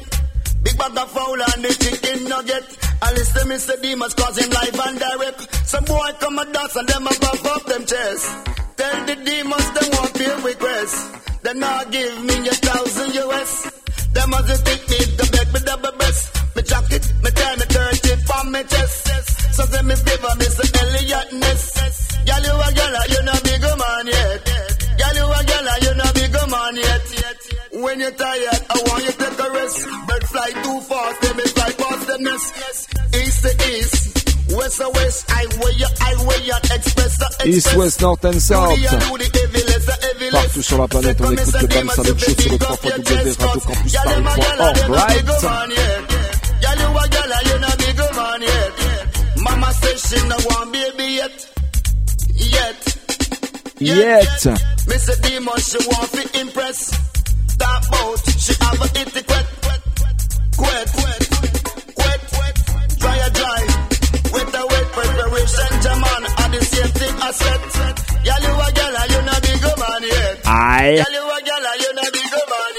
Big bag of fowl and the chicken nugget. I listen, Mister Demus cause him live and direct. Some boy come and dance and them a puff up them chest. Tell the demons they want fear request. They not give me a thousand U S. They must take me to bed with double breast. My jacket, my tie, my curtain from my chest. So say me favor, Mister Elliot Ness. Girl, you a girl, you no big man yet. Girl, you a girl, you no big man yet. When you're tired, I want you to take a rest. Birds fly too fast, they may fly past the nest. East to east. West to west, I weigh you, I weigh you, express to express. East, west, north and south. Partout sur la planète, on écoute le Bam Salute Show sur le trois fois double vé radio campus paris point org, right? Yet. Mister Demon, she want to impress. That boat, she have a etiquette. Quit, quit, quit, quit. Dry a dry. With a wet preparation, German, and the same thing I said. Girl, you a girl, you no big man yet. Aye. Girl, you a girl, you no big man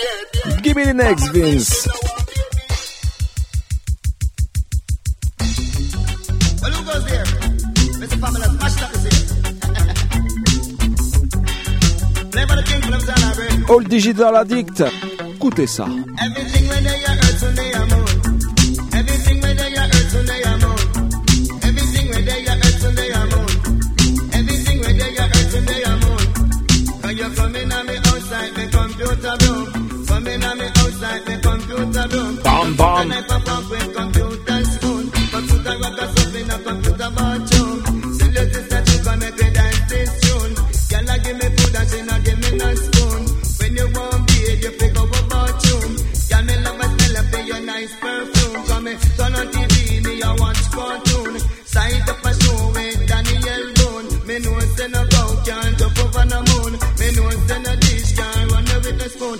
yet. Give me the next, Vince. Well, who goes there? Mister Pamela's mashed up is here. All Digital Addict. Écoutez ça. Everything when they are earth, when they are moon. Everything when they are earth, when they are moon. Bam bam. Turn on T V, me a watch cartoon. Side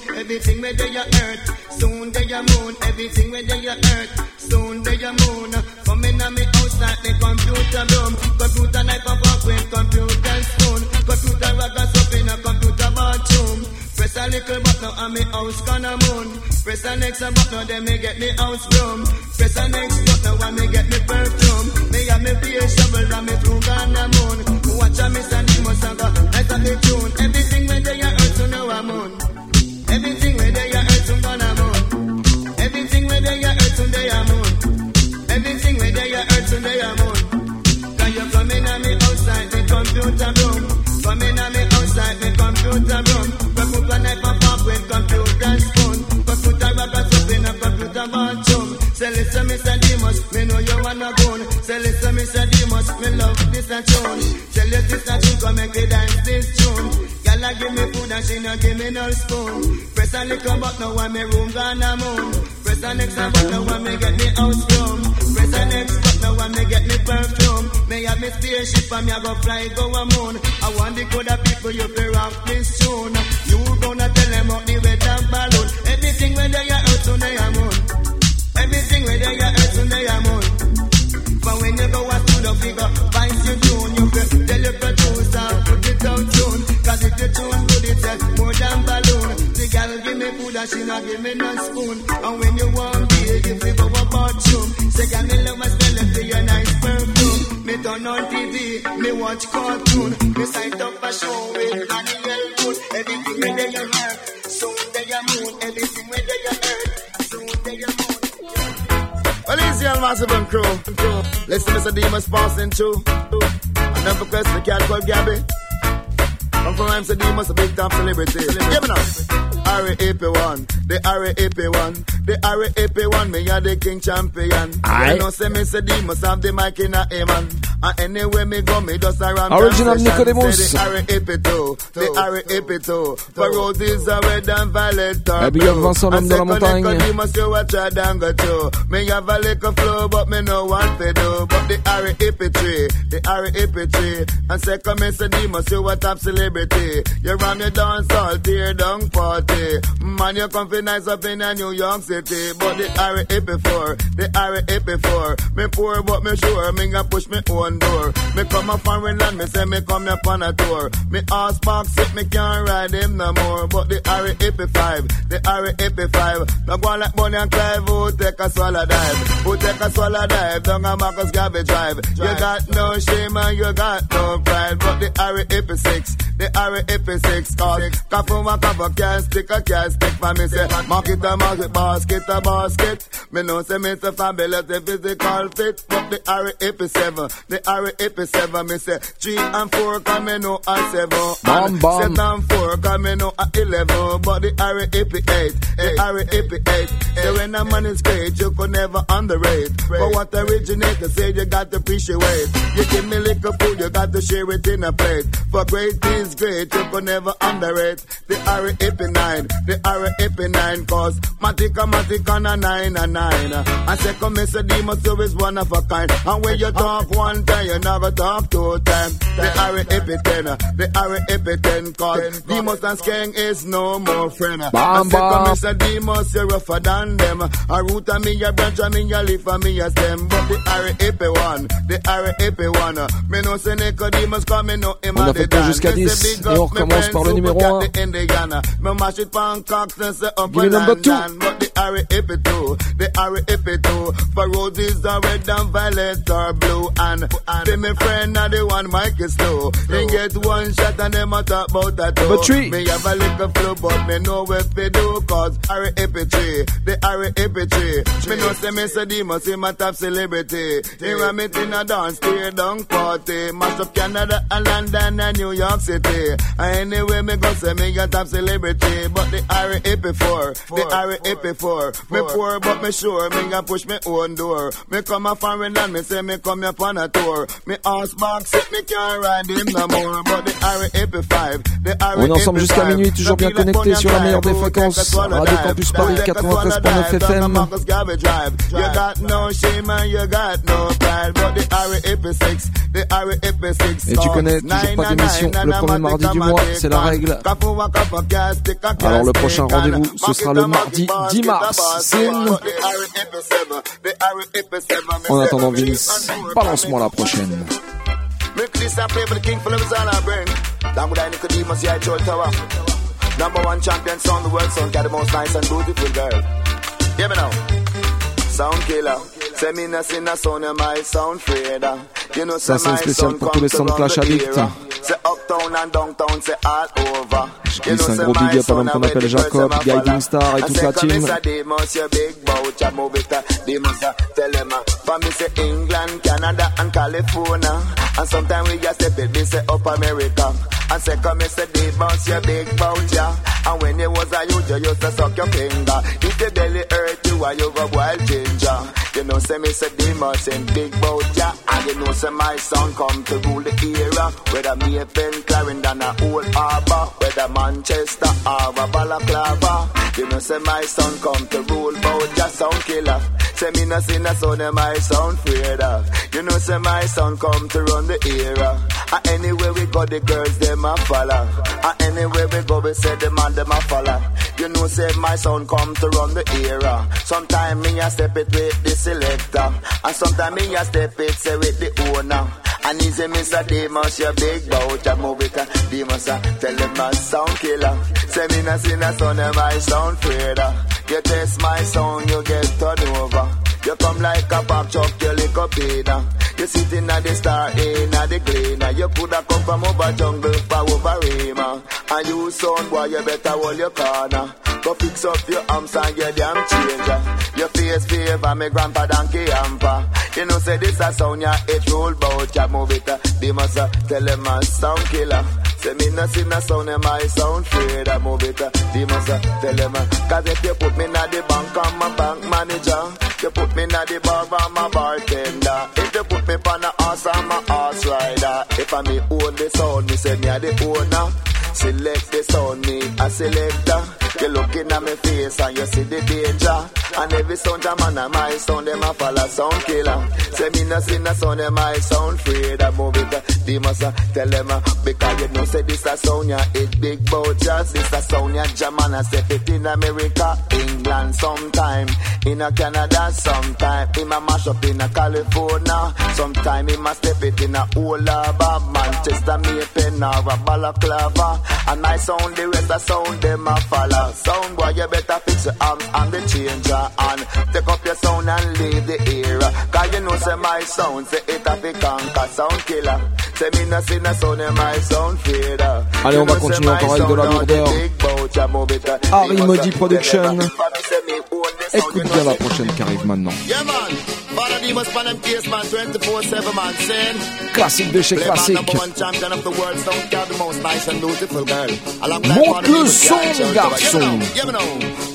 moon, everything where they are earth. Soon they are moon, everything where they are earth. Soon they are moon. From in a me house like the computer room. Computer knife and fork with computer spoon. Computer raggas up in a computer bathroom. Press a little button and me house gonna moon. Press a next button, then me get me house room. Press a next button and me get me perfume. Me and me feel shovel and me through gonna moon. Watch a miss and demons and go night on the tune. Everything where they are earth, you know I'm moon. Everything where they are earth, you gonna moon. Everything where they are earth, you they are moon. Everything where they are earth, you they are moon. Can you come in and me outside the computer room? Come in and me outside the computer room. Computer knife and fork with computer spoon. Computer rubber's up in a computer bathroom. Say listen, Mister Demus, me know you wanna go. Say listen, Mister Demus, me love this a tune. Tell you this a tune, come make me dance this tune. Girl a give me food and she no give me no spoon. Press a little button when me room gonna moon. Press a next button when me get me house room. Press a next button when me get me perfume. Me have me spaceship and me a go fly go a moon. I want the good of people you be rock this tune. You gonna tell them out the weather balloon. Everything when they are out on they are moon. Everything when they are out on they are moon. But when you go out to the figure, find you tune. You can tell your producer put it on tune. Cause if you tune good it says more than balloon. The girl give me food and she not give me no spoon. And when you want beer, you feel go up out room. Say girl me love my smell and feel your nice perfume. Me turn on T V, me watch cartoon. Me sight up a show with Daniel Boone. Everything where they are earth, soon they are moon. Everything where they are earth, soon they are moon. Well, it's your massive and crew. Listen, Mister Demus passing through. Another question, the cat called Gabby. I'm from Mister Demus, a big top celebrity. Give me now. R A P one, the R A P one, the R A P one, me are the king champion. I you know say me say Demus have the mic in a man. And anyway me go me just around. Original Nicodemus. The R A P two, the R A P two, parole is a red and violet turn. Big up Vincent l'homme de la montagne. Nicodemus you a try down go to. Me have a little flow but me no want to do. But the R A P three, the R A P three, and second me say Demus you a top celebrity. You ram your dance all tear down party. Man, you come for nice up in a New York City. But the R A P four, the R A P four. Me poor but me sure, me gonna push me own door. Me come a foreign land, me say me come up on a tour. Me ass box sick, me can't ride him no more. But the R A P five, the R A P five. No go like Bonnie and Clive, who take a swallow dive. Who take a swallow dive, down a Marcus Garvey drive. You got no shame and you got no pride. But the R A P six, the R A P six. Cause Kafu and Kafu can't stick. I can't stick for me, say, market a market, basket a basket. Me know, say, me say, fabulous, the physical fit. But the R A P seven, the R A P seven, me say, three and four, cause me know a seven. Bomb, bomb. seven and four, cause me know a eleven. But the R A P eight, the R A P eight. Say, when a man is great, you could never underrate. But what originator say, you got to appreciate. You give me little food, you got to share it in a plate. For great is great, you could never underrate. The R A P nine. The R A P nine cause Matica Matic on a nine and nine. I say come Mister Demus you is one of a kind. And when you talk one time, you never talk two times. The R A P ten, the R A P ten cause Demus and Skeng is no more friend. I say come Mister Demus you rougher than them. A root of me, your branch of me, your leaf of me, your stem. But the R A P one, the R A P one. Me no say Nicodemus cause me no him at the dance. Et on recommence par le numéro un. Give me number two. But the R A P two, the R A P two. For roses are red and violets are blue. And to my friend and the one mic is slow. They get one shot and them a talk about that too. Number three. Me have a little flow but me know what they do. Cause R A P three, the R A P three. Me know say Mister Demus him a top celebrity. He ram it in a dance, tear down party. Mash up Canada and London and New York City. And anyway me go say me a top celebrity. But the R A P four, the R A P four. Me poor but me sure, me gonna push me own door. Me come a foreign land, me say me come up on a tour. Me ass box, me can't ride him no more. But the R A P five, the R A P five. On est ensemble jusqu'à minuit, toujours bien connecté sur la meilleure des fréquences. Radio Campus Paris, quatre-vingt-treize point neuf F M. You got no shame and you got no pride. But the R A P six, the R A P six. Et tu connais toujours pas d'émission, le premier premier mardi du mois, c'est la règle. Alors le prochain rendez-vous, ce sera le mardi dix mars. C'est nous. En attendant, Vince, balance-moi la prochaine. Number one champion song, the world song, got the most nice and beautiful girl. Hear me now. Sound killer. Say me na sin a sound and my sound fader. You know say my sound come to run the era. Say uptown and downtown, say all over. You know say my sound a very first time I follow. I say come is a Demos, your big bout, your movie star. Demos, tell them a. For me say England, Canada and California. And sometimes we just step it, we say up America. And say come is a Demos, your big bout, yeah. And when you was a youth, you used to suck your finger. If your belly hurt you, are you a wild ginger? You know say me say Demos and big bout, yeah. And you know say my sound come to rule the era. Whether me a pen, Clarendon or Old Harbour, whether Manchester or a Balaclava. You know say my sound come to rule bout, yeah. Sound killer. Say me no see no sound and my sound afraid of. You know say my sound come to run the era. And anywhere we go the girls them a follow. And anywhere we go we say the man them a follow. You know say my sound come to run the era. Sometime me a step it with the selector. And sometime me a step it say with the owner. And he say, Mister Demos, your big bout, your movie can. Demos, uh, tell them my sound killer. Say me na sin a sound and my sound fader. You test my sound, you get turned over. You come like a pop chop, you lick up either. You sitting at the star, in at the cleaner. You coulda come from over jungle, far over Rima. And you sound boy, you better hold your corner. Go fix up your arms and your damn changer. Your face favor, me grandpa donkey hamper. You know say this a sound, ya it roll bout, ya move it. They must tell them a sound killer. Say me no see no sound and my sound afraid I move it. They must tell them a. Cause if you put me na the bank, I'm a bank manager. You put me na the bar, I'm a bartender. If you put me on a horse, I'm a horse rider. If I me own the sound, me say me a the owner. Select the sound, me a selector. You looking at me face and you see the danger. And every sound a man a my sound, them a follow sound killer. Say me no see no sound, them my sound afraid I move it. They must tell them because you know say this a sound ya yeah, it big bout ya. This a sound ya yeah, German a set it in America, England sometime, in a Canada sometime, in a mash up in a California, sometime in a step it in a old harbor, Manchester, Maypen or a Balaclava. And I sound the rest a sound them a follow. Sound boy you better fix your arms and the changer and take up your sound and leave the era. Cause you know say my sound say it a fi conquer sound killer. Say me no see no sound and my sound fader. Allez on va continuer encore avec de la lourdeur. Harry Modi Production. Écoute bien la prochaine qui arrive maintenant. Classique de chez classique. Monte le son, garçon.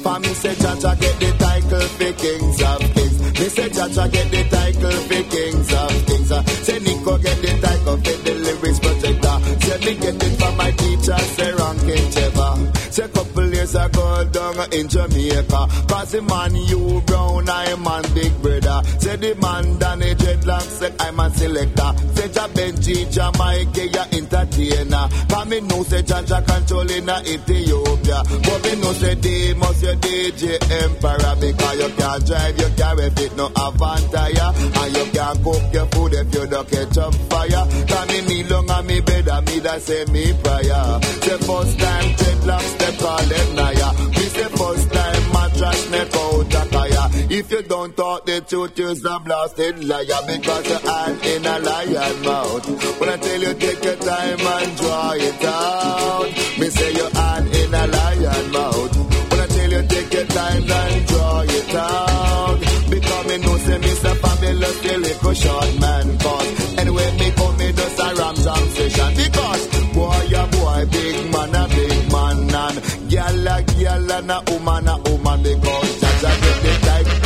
Family said Jaja get the title for kings of kings. They said Jaja get the title for kings of kings. Say Nico get the title for the lyrics protector. Say me get it from my teacher, say ranking Cheva. Say couple years ago down in Jamaica. Cause the man you brown, I'm on big brother. Say the man Danny Dreadlock said I'm a selector. Say Ja Benji, Ja Mikey, ya entertainer. Cause me know say Jaja controlling a Ethiopia. But me know say they must your D J Emperor. Because you can't drive, you can't refit no Avantaya. And you can't cook your food if you don't catch up fire. Cause me me long and me bed and me that say me prior. Say first time Dreadlock step on them naya. Me say first time my trash neck out a kaya. If you don't talk the truth, you're a blasted liar. Because you're an in a lion mouth. When I tell you take your time and draw it out, me say you're an in a lion mouth. When I tell you take your time and draw it out, because me know say Mister Fabulous the little short man cause. Anyway me come me just a ram jam session. Because boy ya boy, big man a big man. And gyal a gyal and a woman a woman. Because Jaja get the type.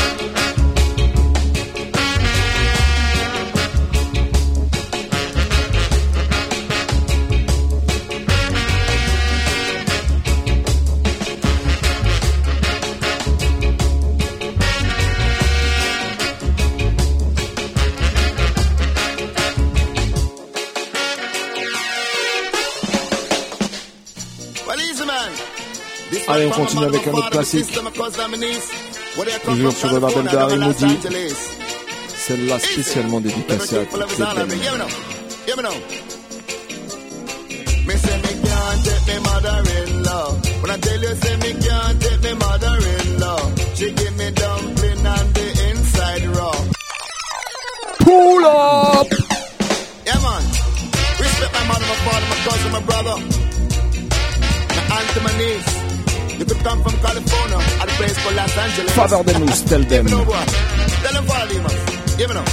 Allez, on continue avec un autre classique. Toujours sur le label d'Harry Moody. Celle-là spécialement dédicacée à toutes les dames. Me say me can't take me mother-in-law. When I tell you say me can't take me mother-in-law, she give me dumpling on the inside raw. Pull up. Yeah man, respect my mother, my father, my cousin, my brother, my aunt, my niece. If you come from California, I'd place for Los Angeles. Father the news, tell them. Tell them for them, give it up.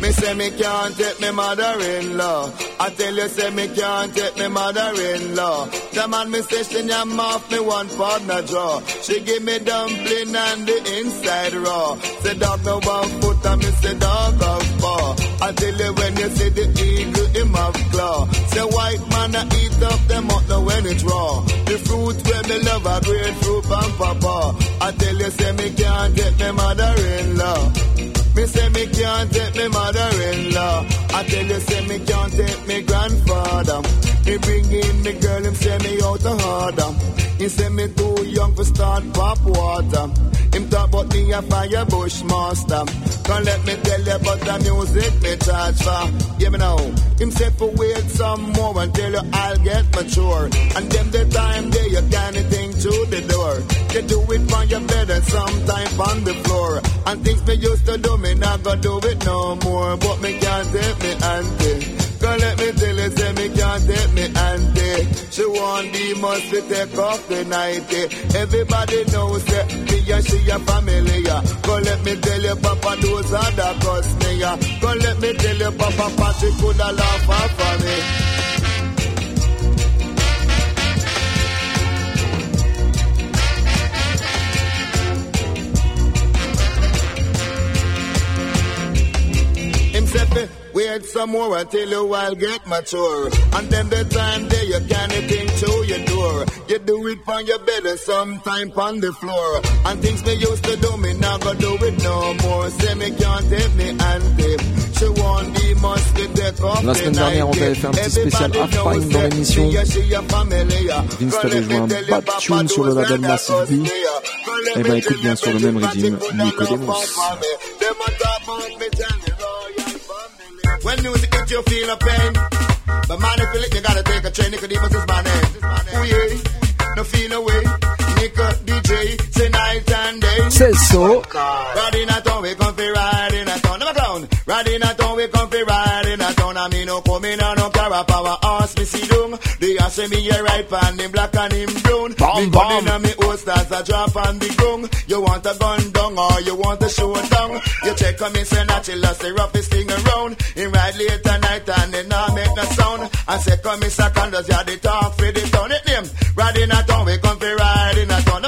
Me say me can't take me mother-in-law. I tell you say me can't take me mother-in-law. The man me say she nyam off me one partner draw. She give me dumpling and the inside raw. Say dog no one foot and me say dog of four. I tell you when you see the eagle him have claw. Say white man I eat up them up now when it's raw. The fruit where me love a grapefruit and papa. I tell you say me can't take me mother-in-law. Me say me can't take me mother-in-law. I tell you say me can't take me grandfather. He bring in me girl, him say me out the harder. He say me too young for start pop water. Him talk about me a fire bushmaster. Can't let me tell you about the music me charge for. Yeah me now. Him say for wait some more until you I'll get mature. And them the time there you can't think to the door. You do it from your bed and sometime on the floor. And things me used to do me not gonna do it no more. But me can't take me auntie. Can't let me tell you say me can't take me auntie. She want the must be take off the nightie. Everybody knows that me and she a family. Can't let me tell you papa knows how to cuss me. Can't let me tell you papa Patrick coulda laugh out for me. Wait some more until you I'll get mature. And then the time there you can't think to your door. You do it from your bed and sometime on the floor. And things me used to do me now gonna do it no more. Say me can't take me auntie. La semaine dernière, on avait fait un petit spécial Halftime dans l'émission. Vince t'avait joué un bad tune sur le label Massive B. Eh ben écoute bien sur le même rythme, Nicodemus. When music hits you feel a pain, but man, if you lick, you gotta take a train. Nicodemus is my name. Oh yeah, no feel away. Nico D J, say night and day. Say so. Riding a town, we come fi riding a town. Never clown. Riding a town, we come fi riding a town. I mean, no coming on, no carry power. Ask me see doom. They ask me here right pan, him black and him brown. Me gunning on me holsters, a drop on the gun. You want a gun down or you want a shoot down? You check on me, say not chill, the roughest thing around. Him ride late at night and they not make no sound. I say come in seconds, yeah they talk for the town. It name riding a town, we come fi riding a town.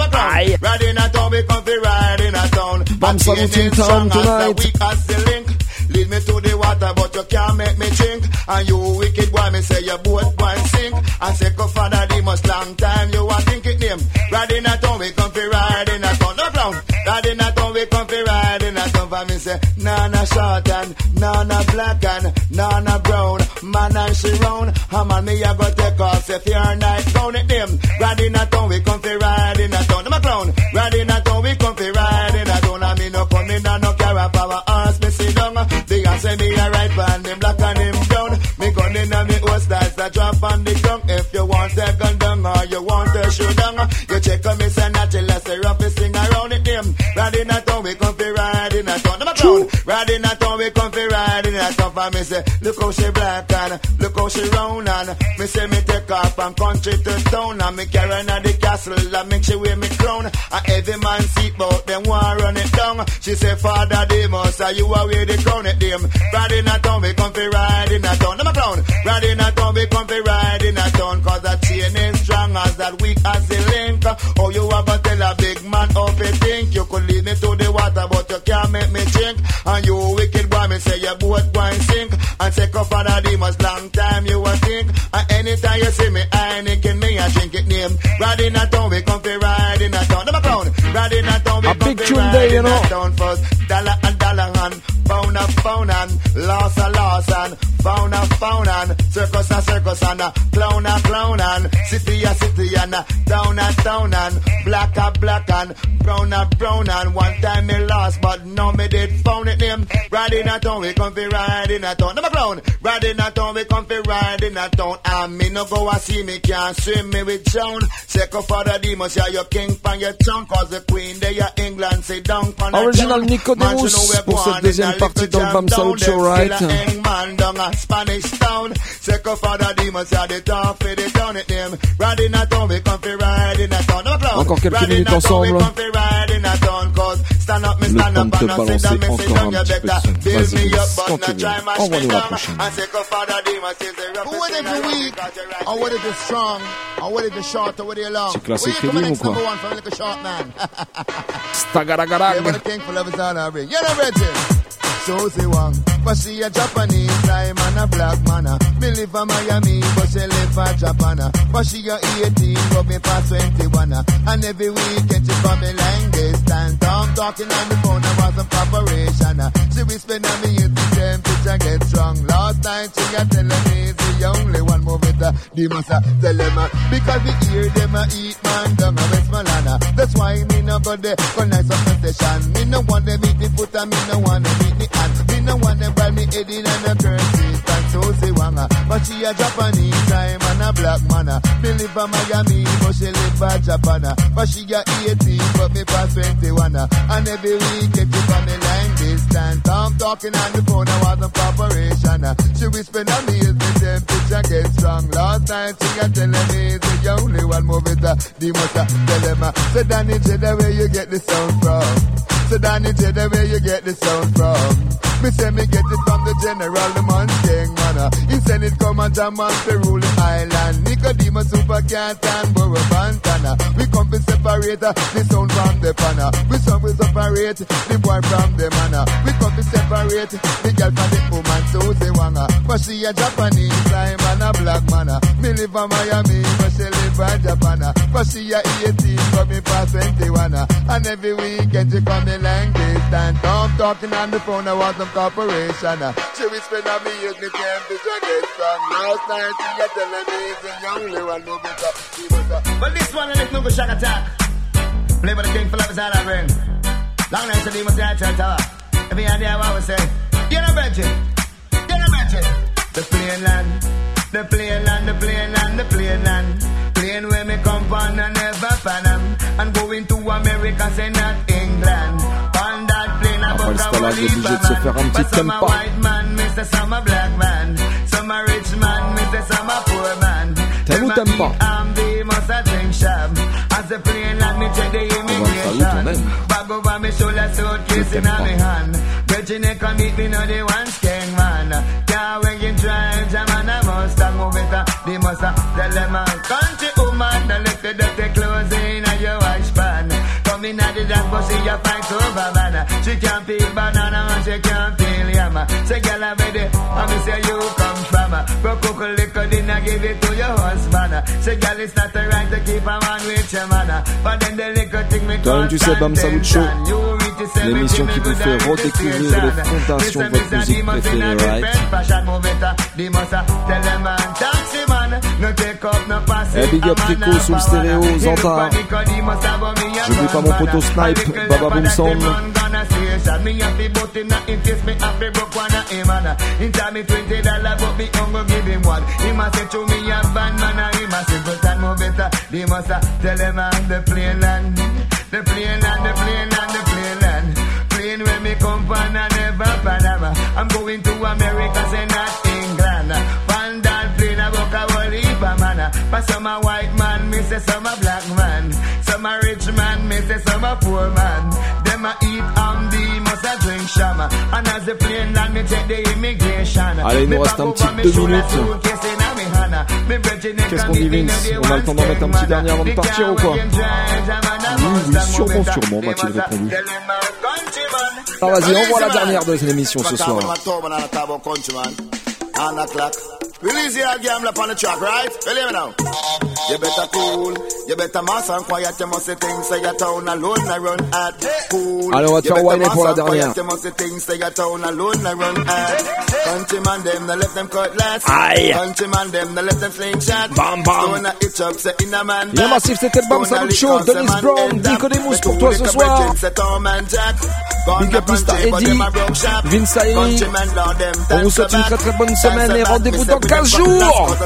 Riding a town, we come fi riding a town. Bam Salute Town tonight. Weak as the link. Lead me to the water, but you can't make me drink. And you wicked boy, me say your boat go and sink. And say, go father, the most long time you a think it name. Riding a town, we come fi riding a town. No ground. Riding a town, we come fi riding a town. For me say, nana short and nana black and nana brown. Man and she round. A man me a go take off, say fear night down it name. Riding a town, we come fi riding a town. No ground. Riding a town, we come fi riding a town. I mean no coming down, no carry power. Ask me see down. They are say me a right pan, them black and them brown. Me gun in and me holsters, I drop on the ground. If you want a gun down or you want a shoe down, you check on me say natural, I say rough, you sing around it them. Riding a town, we come fi riding a town. Them a crown. Riding a town, we come fi riding a town. For me say, look how she black and look how she round and me say me take off from country to town and me carrying at the castle and make she wear me crown. And every man seat bout them want run it down. She say, Father Demas, are you away the crown? Them. Riding a town, we come fi riding a town. I'm a clown. Riding a town, we come fi riding a town. Cause that chain is strong as that weak as the link. Oh, you ever tell a big man how you think? You could lead me to the water, but you can't make me drink. And you wicked boy, me say your boat go and sink. And say, come for the demons, long time you a think. And anytime you see me, I ain't in me, I drink it name. Riding a town, we come fi riding a town. I'm a clown. Riding a town, we come fi riding a town. First dollar and dollar and pound a pound and loss a loss and found a found and Circus and circus and a clown and clown and city and city and a town and town and black and black and brown and brown and one time me lost but now me did found it name. Riding a town we come fi riding a town. Number clown. Riding a town we come fi riding a town. And me no go a see me can't swim me with John. Circle for the demons yeah your king pan your tongue cause the queen they your England say down pan a Original Nicodemus pour cette deuxième partie dans le Bam Salute Show, right? Spanish town, second for the demons at the top, for the town at them. Riding a town, we come for riding a town. Encore quelques minutes ensemble. Stand up, me stand up, and I sit down, me sit down, you better. Build me up, but not try my shit down. And second for the demons is the rough. What if you're weak? Or what if you're strong? Or what if you're short? Or what if you're long? We're coming next number one from Little Short Man. Stagaragarag. Yeah, but the king for love is all I bring. You're not ready. Susie Wong, but she a Japanese, lime and a black man. Me live in Miami, but she live in Japan. But she a eighteen, but me past twenty-one. And every weekend she from me lying distant. I'm talking on the phone, I was in preparation. She whispered on me, it's the temperature get strong. Last night she a telling me it's the only one move with the demons. Tell them, because we hear them eat man down in Westmoreland. That's why me no go there, go nice up the station. Me no want them eat me foot and me no want them eat me. And me no one them me Eddie and a currency and Susie Wanga. But she a Japanese time and a black man. Me live in Miami, but she live in Japan. But she a eighteen, but me past twenty-one. And every week she from me line distance. I'm talking on the phone, I was in preparation. She whispered on me, is the temperature get strong. Last night she a telling me, it's the only one move it. The most a dilemma. So Danny, the way you get the sound from. So Danny, the way you get the sound from. Me say me get it from the general, the man king, man. Uh. He send it come and jam on the rule the island. Nicodemus, super cat and Borough Bantana. We come to separate uh, the sound from the panna. Uh. We some will separate the boy from the man. Uh. We come to separate the girl from the woman, Susie Wanga. But she a Japanese, I'm a black man. Uh. Me live in Miami, but she live in Japan. Uh. But she a eighteen, but me past twenty-one. Uh. And every weekend she come in like this. And I'm talking on the phone, I want them corporation. She whispered on me, use me can't be jagged from last night. She got telling me it's the only one who gets up. She was up. But this one, let's look at Shaka Attack. Play by the king for love is all I bring. Long night, she leave my dad try to talk. Every idea I would say, get a budget. Get a budget. The plain land. The plain land. The plain land. The plain land. Plain where me come from and never Panam. And going to America, say not England. On that plane, I was but some a white man, Mister Some a black man. Some a rich man, Mister Some a poor man. Tell me I'm the must a drink shop. As the plane land, me check the immigration. Bag over me shoulder, suitcase in my hand. Virginia come meet me, now they want skank man. Car when you drive, jam and a Mustang. Move it up, they must have tell them all. Country woman, the little dirty clothes in and your wash pan. Coming at the dark, but she a fight over banana. She can't peel banana and she can't peel yama. Say, girl, I'm ready, I miss where you come from. Go cook a liquor dinner, give it to your husband. Say, girl, it's not the right to keep a man with your man. But then the liquor thing me call attention. You reach the same l'émission qui vous fait redécouvrir les fondations de votre musique préférée, right? Eh, big up Rico sous le stéréo, Zanta. Je n'oublie pas mon poteau Snipe, Baba Boum Sound. The plain land, the plain land, the plain land. Plain where me come from and never Panama. I'm going to America, say not England. Van that plain, I walk a whole heap of man. But some a white man, me say some a black man. Some a rich man, me say some a poor man. Them a eat amdi, must a drink shama. And as the plain land, me check the immigration. Allez, il nous reste un petit deux minutes. Qu'est-ce qu'on dit, Vince? On a le temps d'en mettre un petit dernier avant de partir ou quoi? Oui, sûrement, sûrement, m'a-t-il répondu. Ah, vas-y, envoie la dernière de l'émission ce soir. Release your game up on the track, right? Believe me now. You better cool. You better mass and quiet, you must say things say your town alone, I run at cool. Alors, on va te faire whiner pour la dernière. You must say things say your town alone, I run at countryman, them, they left them cutlass. Aïe. Countryman, them, they left them slingshot. Bam, bam. Bien massif, c'était le Bam Salute Show. Dennis Brown, Nicodemus pour toi ce soir. Big up Mister Eddie, Vince Irie. On vous souhaite une très très bonne semaine et rendez-vous dans quinze jours.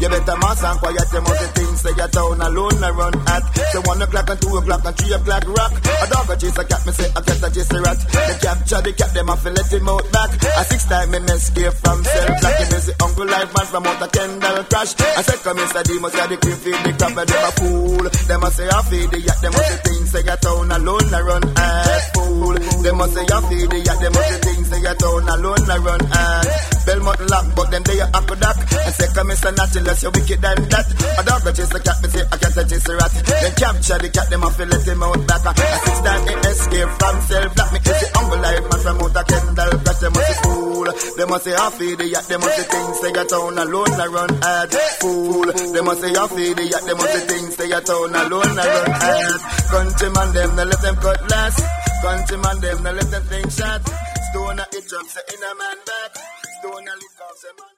You better mass and quiet, you must the things say your town alone, I run at. So one o'clock and two o'clock and three o'clock rock. A dog a chase a cat, me say a cat a chase a rat. They capture the cat, them a fi let him out back. A six time me escape from cell block. He miss the uncle life man from out a Kendall crash. I said come Mister D, must have the cream feed the crab, and them a fool. Them a say I feed the yak, them must the things say your town alone, I run at. Fool, them must say I feed the yak, them must the things say your town alone, I run at. Belmont lock, but them they a apple duck. I said come Mister Natchin. That's your wicked and that. A dog that chase a cat, me say a cat that chase a rat. Then capture the cat, them off, let him out back. A six time in escape from self black. Me is the humble life man from out of Kendall. But them must be fool. Them must say half of the yacht. Them must be things say your town alone. I run hard. Fool. Them must say half of the yacht. Them must be things say your town alone. I run hard. Countryman them, they let them cut last. Countryman them, they let them think shot. Stone a itch up, say in a man back. Stone a lick off, say man.